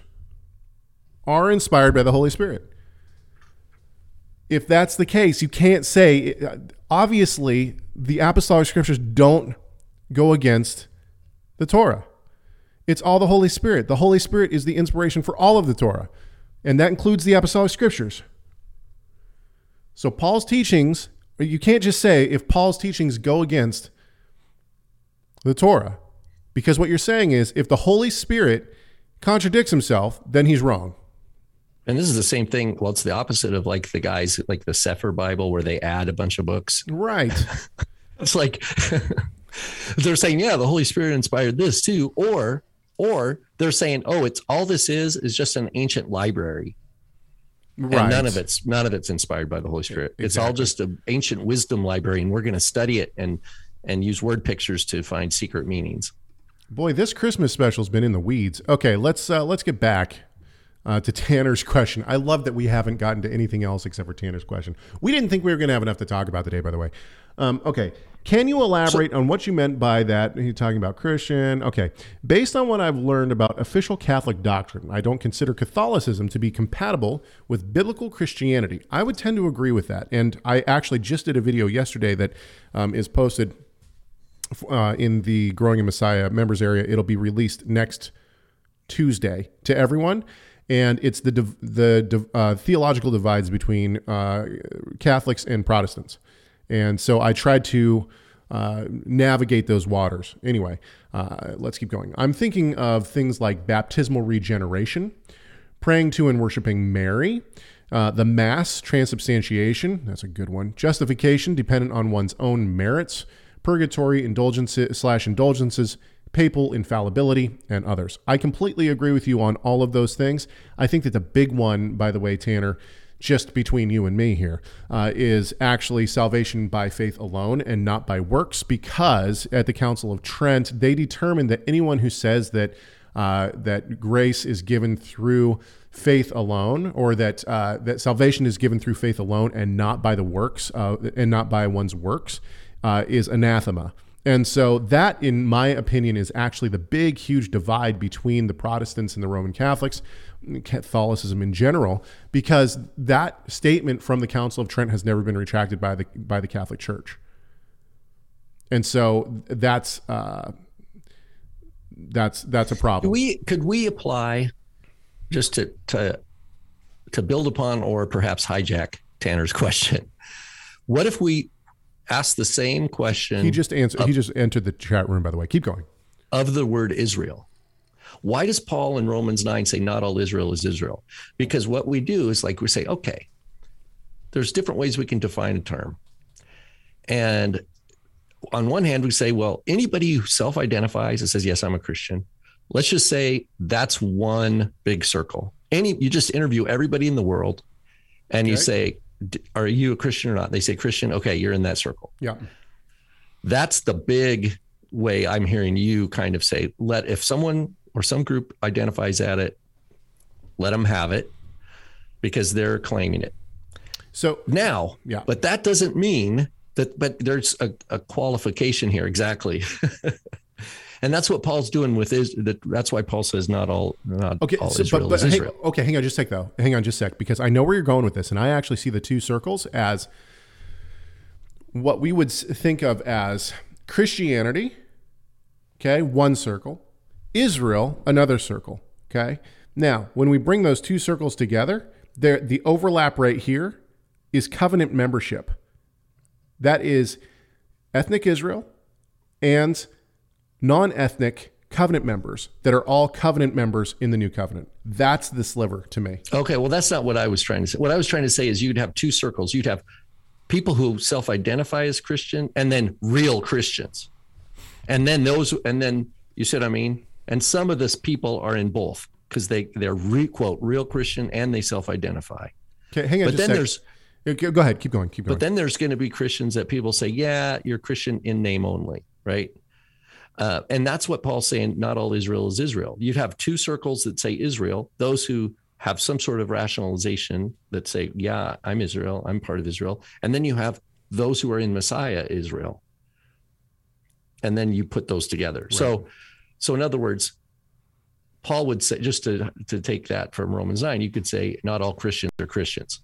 are inspired by the Holy Spirit? If that's the case, you can't say, obviously, the apostolic scriptures don't go against the Torah. It's all the Holy Spirit. The Holy Spirit is the inspiration for all of the Torah, and that includes the apostolic scriptures. So Paul's teachings, you can't just say if Paul's teachings go against the Torah, because what you're saying is if the Holy Spirit contradicts himself, then he's wrong. And this is the same thing. Well, it's the opposite of like the guys, like the Sefer Bible, where they add a bunch of books. Right. It's like they're saying, yeah, the Holy Spirit inspired this too. Or, or they're saying, oh, it's all this is, is just an ancient library. Right. And none of it's, none of it's inspired by the Holy Spirit. Exactly. It's all just an ancient wisdom library, and we're going to study it and, and use word pictures to find secret meanings. Boy, this Christmas special has been in the weeds. Okay. Let's, uh, let's get back. Uh, to Tanner's question. I love that we haven't gotten to anything else except for Tanner's question. We didn't think we were going to have enough to talk about today, by the way. Um, okay. Can you elaborate so, on what you meant by that? You're talking about Christian. Okay. Based on what I've learned about official Catholic doctrine, I don't consider Catholicism to be compatible with biblical Christianity. I would tend to agree with that. And I actually just did a video yesterday that um, is posted uh, in the Growing in Messiah members area. It'll be released next Tuesday to everyone. And it's the the uh, theological divides between uh, Catholics and Protestants. And so I tried to uh, navigate those waters. Anyway, uh, let's keep going. I'm thinking of things like baptismal regeneration, praying to and worshiping Mary, uh, the Mass, transubstantiation, that's a good one, justification dependent on one's own merits, purgatory, indulgences slash indulgences, papal infallibility, and others. I completely agree with you on all of those things. I think that the big one, by the way, Tanner, just between you and me here, uh, is actually salvation by faith alone and not by works, because at the Council of Trent, they determined that anyone who says that uh, that grace is given through faith alone, or that uh, that salvation is given through faith alone and not by the works uh, and not by one's works uh, is anathema. And so that, in my opinion, is actually the big, huge divide between the Protestants and the Roman Catholics, Catholicism in general, because that statement from the Council of Trent has never been retracted by the by the Catholic Church. And so that's uh, that's that's a problem. Do we could we apply just to to to build upon or perhaps hijack Tanner's question? What if we ask the same question? He just answered. Of, he just entered the chat room, by the way. Keep going. Of the word Israel. Why does Paul in Romans nine say not all Israel is Israel? Because what we do is like we say, okay, there's different ways we can define a term. And on one hand, we say, well, anybody who self-identifies and says, yes, I'm a Christian, let's just say that's one big circle. Any, you just interview everybody in the world and okay. You say, are you a Christian or not? They say Christian. Okay. You're in that circle. Yeah. That's the big way I'm hearing you kind of say, let, if someone or some group identifies at it, let them have it because they're claiming it. So now, yeah, but that doesn't mean that, but there's a, a qualification here. Exactly. And that's what Paul's doing with is that. That's why Paul says not all, not okay, all so, Israel but, but, is hang, Israel. Okay, hang on just a sec though. Hang on just a sec, because I know where you're going with this, and I actually see the two circles as what we would think of as Christianity, okay, one circle, Israel, another circle, okay? Now, when we bring those two circles together, there the overlap right here is covenant membership. That is ethnic Israel and non-ethnic covenant members that are all covenant members in the new covenant. That's the sliver to me. Okay. Well, that's not what I was trying to say. What I was trying to say is you'd have two circles. You'd have people who self-identify as Christian and then real Christians. And then those, and then you see what I mean? And some of this people are in both because they, they're re, quote, real Christian and they self-identify. Okay. Hang on. But just then a sec. there's, Go ahead. Keep going. Keep going. But then there's going to be Christians that people say, yeah, you're Christian in name only. Right. Uh, and that's what Paul's saying. Not all Israel is Israel. You'd have two circles that say Israel, those who have some sort of rationalization that say, yeah, I'm Israel. I'm part of Israel. And then you have those who are in Messiah Israel. And then you put those together. Right. So, so in other words, Paul would say, just to, to take that from Romans nine, you could say not all Christians are Christians.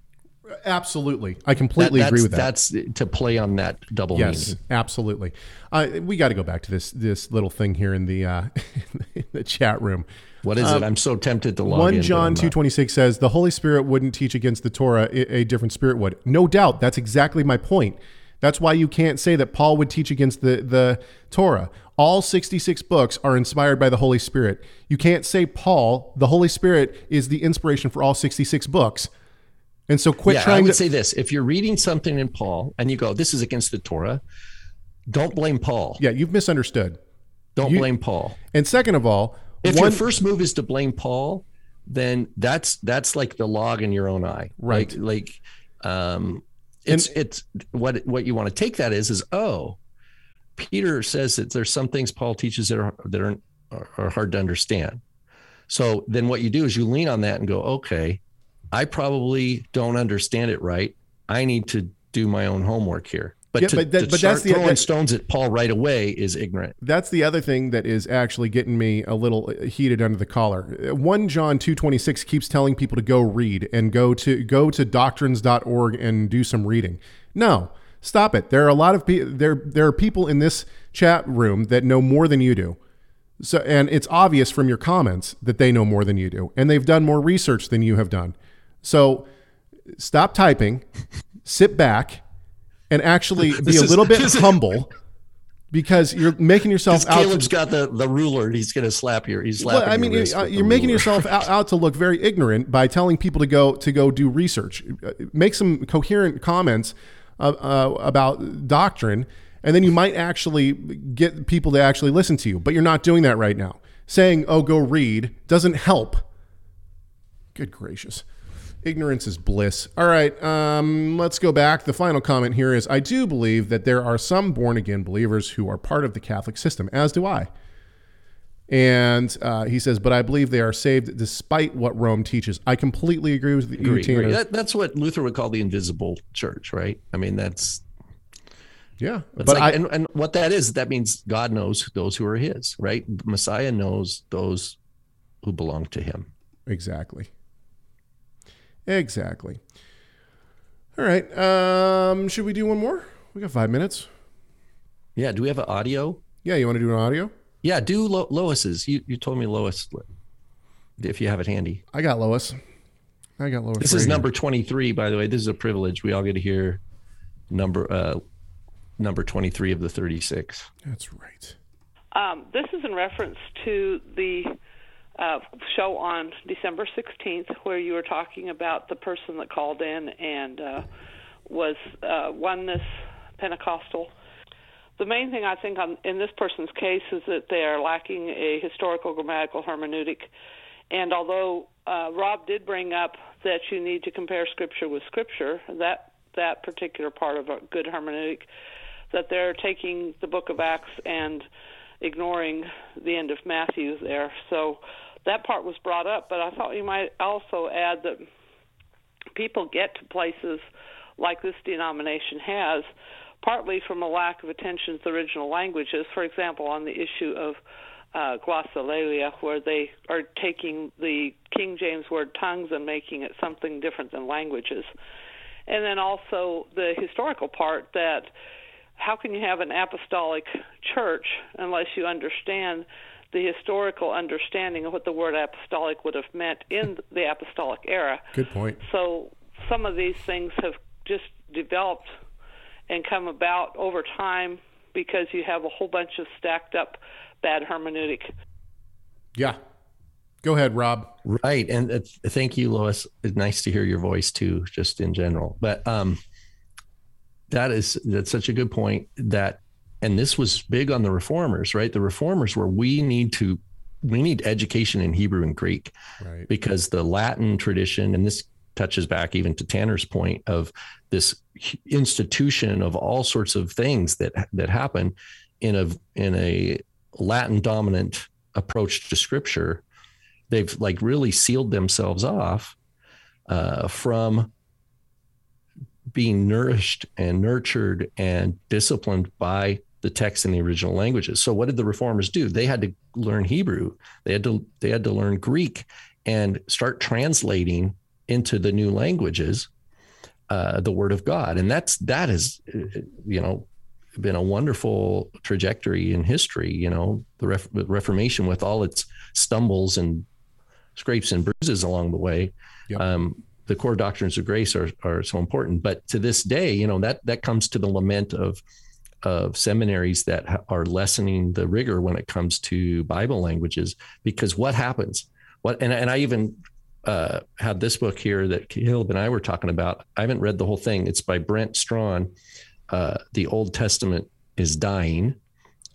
Absolutely. I completely that, agree with that. That's to play on that double yes, meaning. Yes, absolutely. Uh, we got to go back to this this little thing here in the, uh, in the chat room. What is um, it? I'm so tempted to log one in. First John two twenty-six says, the Holy Spirit wouldn't teach against the Torah. A different spirit would. No doubt. That's exactly my point. That's why you can't say that Paul would teach against the, the Torah. All sixty-six books are inspired by the Holy Spirit. You can't say Paul, the Holy Spirit, is the inspiration for all sixty-six books. And so quit yeah, trying to... I would to- say this. If you're reading something in Paul and you go, this is against the Torah, don't blame Paul. Yeah, you've misunderstood. Don't you, blame Paul. And second of all... If one- your first move is to blame Paul, then that's that's like the log in your own eye. Right. Like... like um, It's and, it's what what you want to take that is is oh, Peter says that there's some things Paul teaches that are that are, are hard to understand. So then what you do is you lean on that and go, okay, I probably don't understand it right. I need to do my own homework here. But yeah, to, but, that, to but start that's the, throwing that, stones at Paul right away is ignorant. That's the other thing that is actually getting me a little heated under the collar. First John two twenty-six keeps telling people to go read and go to go to doctrines dot org and do some reading. No, stop it. There are a lot of people there. There are people in this chat room that know more than you do. So, and it's obvious from your comments that they know more than you do, and they've done more research than you have done. So stop typing, sit back. And actually be this a little is, bit humble is, because you're making yourself out. Caleb's to, got the, the ruler and he's going to slap you. He's slapping well, I mean, your you're, you're making ruler. yourself out, out to look very ignorant by telling people to go to go do research. Make some coherent comments uh, uh, about doctrine, and then you might actually get people to actually listen to you. But you're not doing that right now. Saying, oh, go read doesn't help. Good gracious. Ignorance is bliss. All right, um, let's go back. The final comment here is, I do believe that there are some born-again believers who are part of the Catholic system, as do I. And uh, he says, but I believe they are saved despite what Rome teaches. I completely agree with the agree, agree. That, That's what Luther would call the invisible church, right? I mean, that's... Yeah. But like, I, and, and what that is, that means God knows those who are his, right? Messiah knows those who belong to him. Exactly. Exactly. All right. Um, should we do one more? We got five minutes. Yeah. Do we have an audio? Yeah. You want to do an audio? Yeah. Do Lo- Lois's. You you told me Lois, if you have it handy. I got Lois. I got Lois. This is number twenty-three, by the way. This is a privilege. We all get to hear number uh, number twenty-three of the thirty-six. That's right. Um, this is in reference to the... Uh, show on December sixteenth where you were talking about the person that called in and uh, was uh, oneness Pentecostal. The main thing I think on, in this person's case is that they are lacking a historical grammatical hermeneutic. And although uh, Rob did bring up that you need to compare Scripture with Scripture, that, that particular part of a good hermeneutic, that they're taking the book of Acts and ignoring the end of Matthew there. So that part was brought up, but I thought you might also add that people get to places like this denomination has, partly from a lack of attention to the original languages, for example, on the issue of uh, glossolalia, where they are taking the King James word tongues and making it something different than languages. And then also the historical part that how can you have an apostolic church unless you understand the historical understanding of what the word apostolic would have meant in the apostolic era? Good point. So some of these things have just developed and come about over time because you have a whole bunch of stacked up bad hermeneutic. Yeah. Go ahead, Rob. Right. And uh, thank you, Lois. It's nice to hear your voice too, just in general. But, um, That is, that's such a good point that, and this was big on the reformers, right? The reformers were, we need to, we need education in Hebrew and Greek, right? Because the Latin tradition, and this touches back even to Tanner's point of this institution of all sorts of things that that happen in a in a Latin dominant approach to scripture. They've like really sealed themselves off uh, from being nourished and nurtured and disciplined by the text in the original languages. So what did the reformers do? They had to learn Hebrew. They had to they had to learn Greek and start translating into the new languages uh, the Word of God. And that's that is, you know, been a wonderful trajectory in history. You know, the Re- Reformation with all its stumbles and scrapes and bruises along the way. Yep. Um, the core doctrines of grace are, are so important, but to this day, you know, that, that comes to the lament of, of seminaries that are lessening the rigor when it comes to Bible languages, because what happens, what, and, and I even uh, had this book here that Caleb and I were talking about. I haven't read the whole thing. It's by Brent Strawn. Uh, the Old Testament is dying.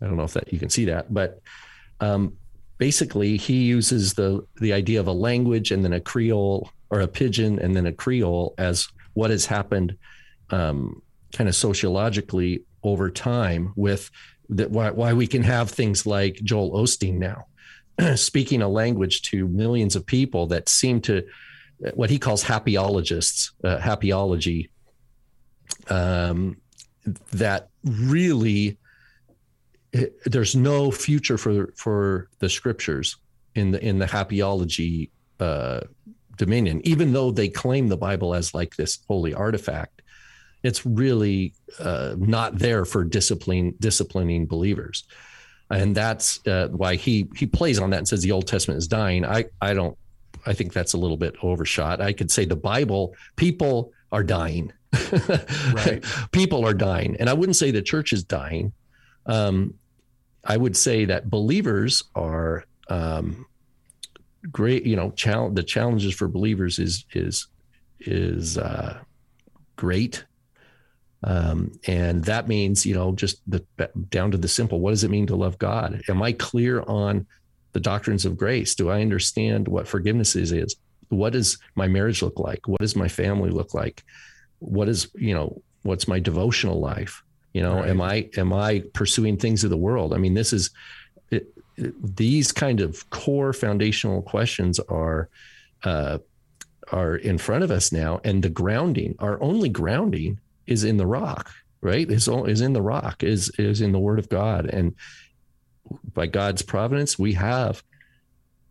I don't know if that you can see that, but um, basically he uses the, the idea of a language and then a Creole or a pidgin and then a Creole as what has happened um, kind of sociologically over time with that, why, why we can have things like Joel Osteen now speaking a language to millions of people that seem to what he calls happyologists, uh, happyology, um, that really there's no future for, for the scriptures in the, in the happyology, uh, dominion, even though they claim the Bible as like this holy artifact. It's really uh, not there for discipline, disciplining believers. And that's uh, why he, he plays on that and says the Old Testament is dying. I, I don't, I think that's a little bit overshot. I could say the Bible, people are dying. Right. People are dying. And I wouldn't say the church is dying. Um, I would say that believers are um, great. You know, challenge, the challenges for believers is, is, is uh, great. Um, and that means, you know, just the, down to the simple, what does it mean to love God? Am I clear on the doctrines of grace? Do I understand what forgiveness is? is? What does my marriage look like? What does my family look like? What is, you know, what's my devotional life? You know, right. am I, am I pursuing things of the world? I mean, this is, it, it, these kind of core foundational questions are, uh, are in front of us now. And the grounding, our only grounding is in the rock, right? Is is in the rock, is, is in the Word of God. And by God's providence, we have,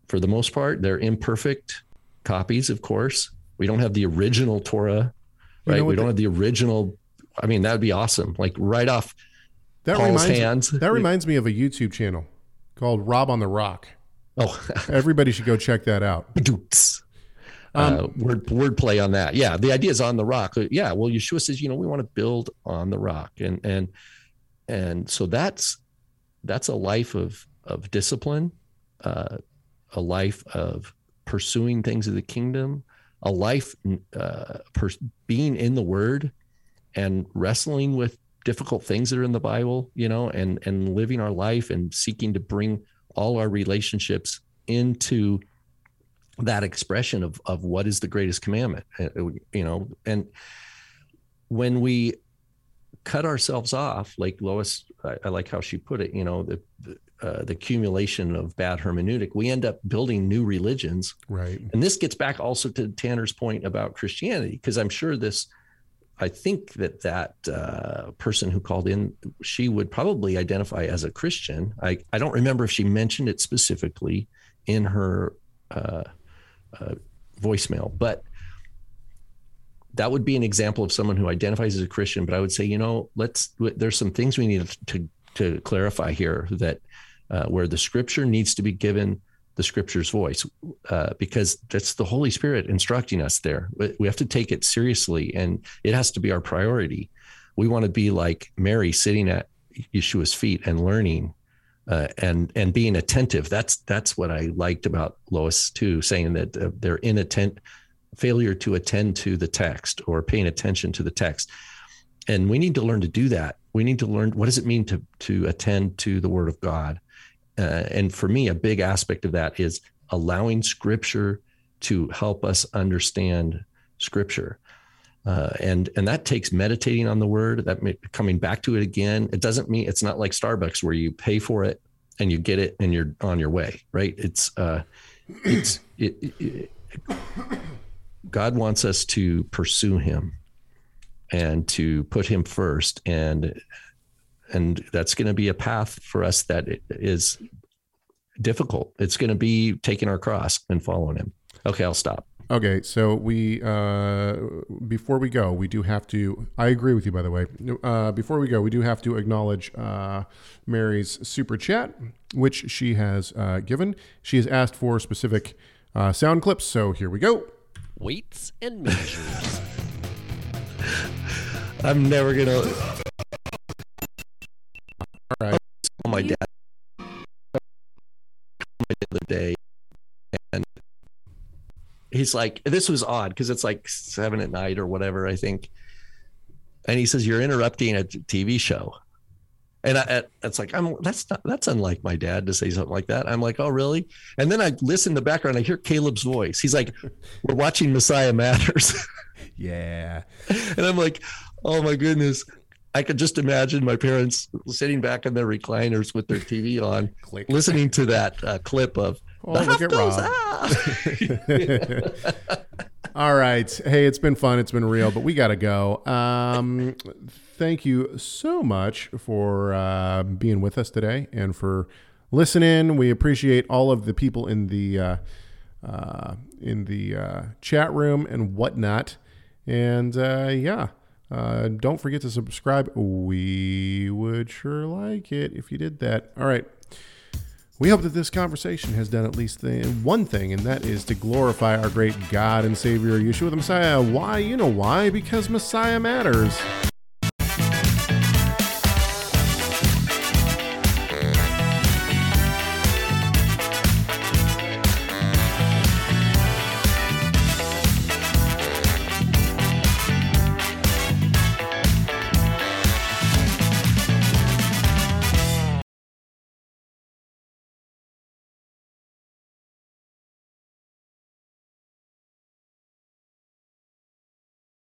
for the most part, they're imperfect copies, of course. We don't have the original Torah, right? You know we don't the, have the original. I mean, that'd be awesome. Like right off that Paul's reminds, hands. That reminds me of a YouTube channel called Rob on the Rock. Oh, everybody should go check that out. Um, uh, word word play on that. Yeah. The idea is on the rock. Yeah. Well, Yeshua says, you know, we want to build on the rock. And, and, and so that's, that's a life of, of discipline, uh, a life of pursuing things of the kingdom, a life, uh, per, being in the Word and wrestling with difficult things that are in the Bible, you know, and, and living our life and seeking to bring all our relationships into that expression of, of what is the greatest commandment, you know. And when we cut ourselves off, like Lois, I, I like how she put it, you know, the, the, uh, the accumulation of bad hermeneutic, we end up building new religions. Right. And this gets back also to Tanner's point about Christianity, because I'm sure this, I think that that uh, person who called in, she would probably identify as a Christian. I, I don't remember if she mentioned it specifically in her, uh, Uh, voicemail, but that would be an example of someone who identifies as a Christian. But I would say, you know, let's w- there's some things we need to to clarify here that uh, where the Scripture needs to be given the Scripture's voice, uh, because that's the Holy Spirit instructing us there. We have to take it seriously, and it has to be our priority. We want to be like Mary sitting at Yeshua's feet and learning. Uh, and and being attentive. That's that's what I liked about Lois too, saying that uh, they're inattent, failure to attend to the text or paying attention to the text. And we need to learn to do that. We need to learn, what does it mean to to attend to the Word of God? Uh, and for me, a big aspect of that is allowing Scripture to help us understand Scripture. Uh, and, and that takes meditating on the word, that may, coming back to it again. It doesn't mean it's not like Starbucks where you pay for it and you get it and you're on your way, right? It's, uh, it's, it, it, it, God wants us to pursue him and to put him first. And, and that's going to be a path for us that is difficult. It's going to be taking our cross and following him. Okay. I'll stop. Okay, so we uh, before we go, we do have to. I agree with you, by the way. Uh, before we go, we do have to acknowledge uh, Mary's super chat, which she has uh, given. She has asked for specific uh, sound clips, so here we go. Weights and measures. I'm never gonna. All right. I was on my dad the other day. He's like, this was odd because it's like seven at night or whatever, I think. And he says, you're interrupting a T V show. And I, it's like, I'm, that's not, that's unlike my dad to say something like that. I'm like, oh, really? And then I listen in the background. I hear Caleb's voice. He's like, we're watching Messiah Matters. Yeah. And I'm like, oh, my goodness. I could just imagine my parents sitting back in their recliners with their T V on, click, listening to that uh, clip of, oh, look at Rob. All right. Hey, it's been fun. It's been real, but we got to go. Um, thank you so much for uh, being with us today and for listening. We appreciate all of the people in the uh, uh, in the uh, chat room and whatnot. And uh, yeah, uh, don't forget to subscribe. We would sure like it if you did that. All right. We hope that this conversation has done at least the, one thing, and that is to glorify our great God and Savior, Yeshua the Messiah. Why? You know why? Because Messiah matters.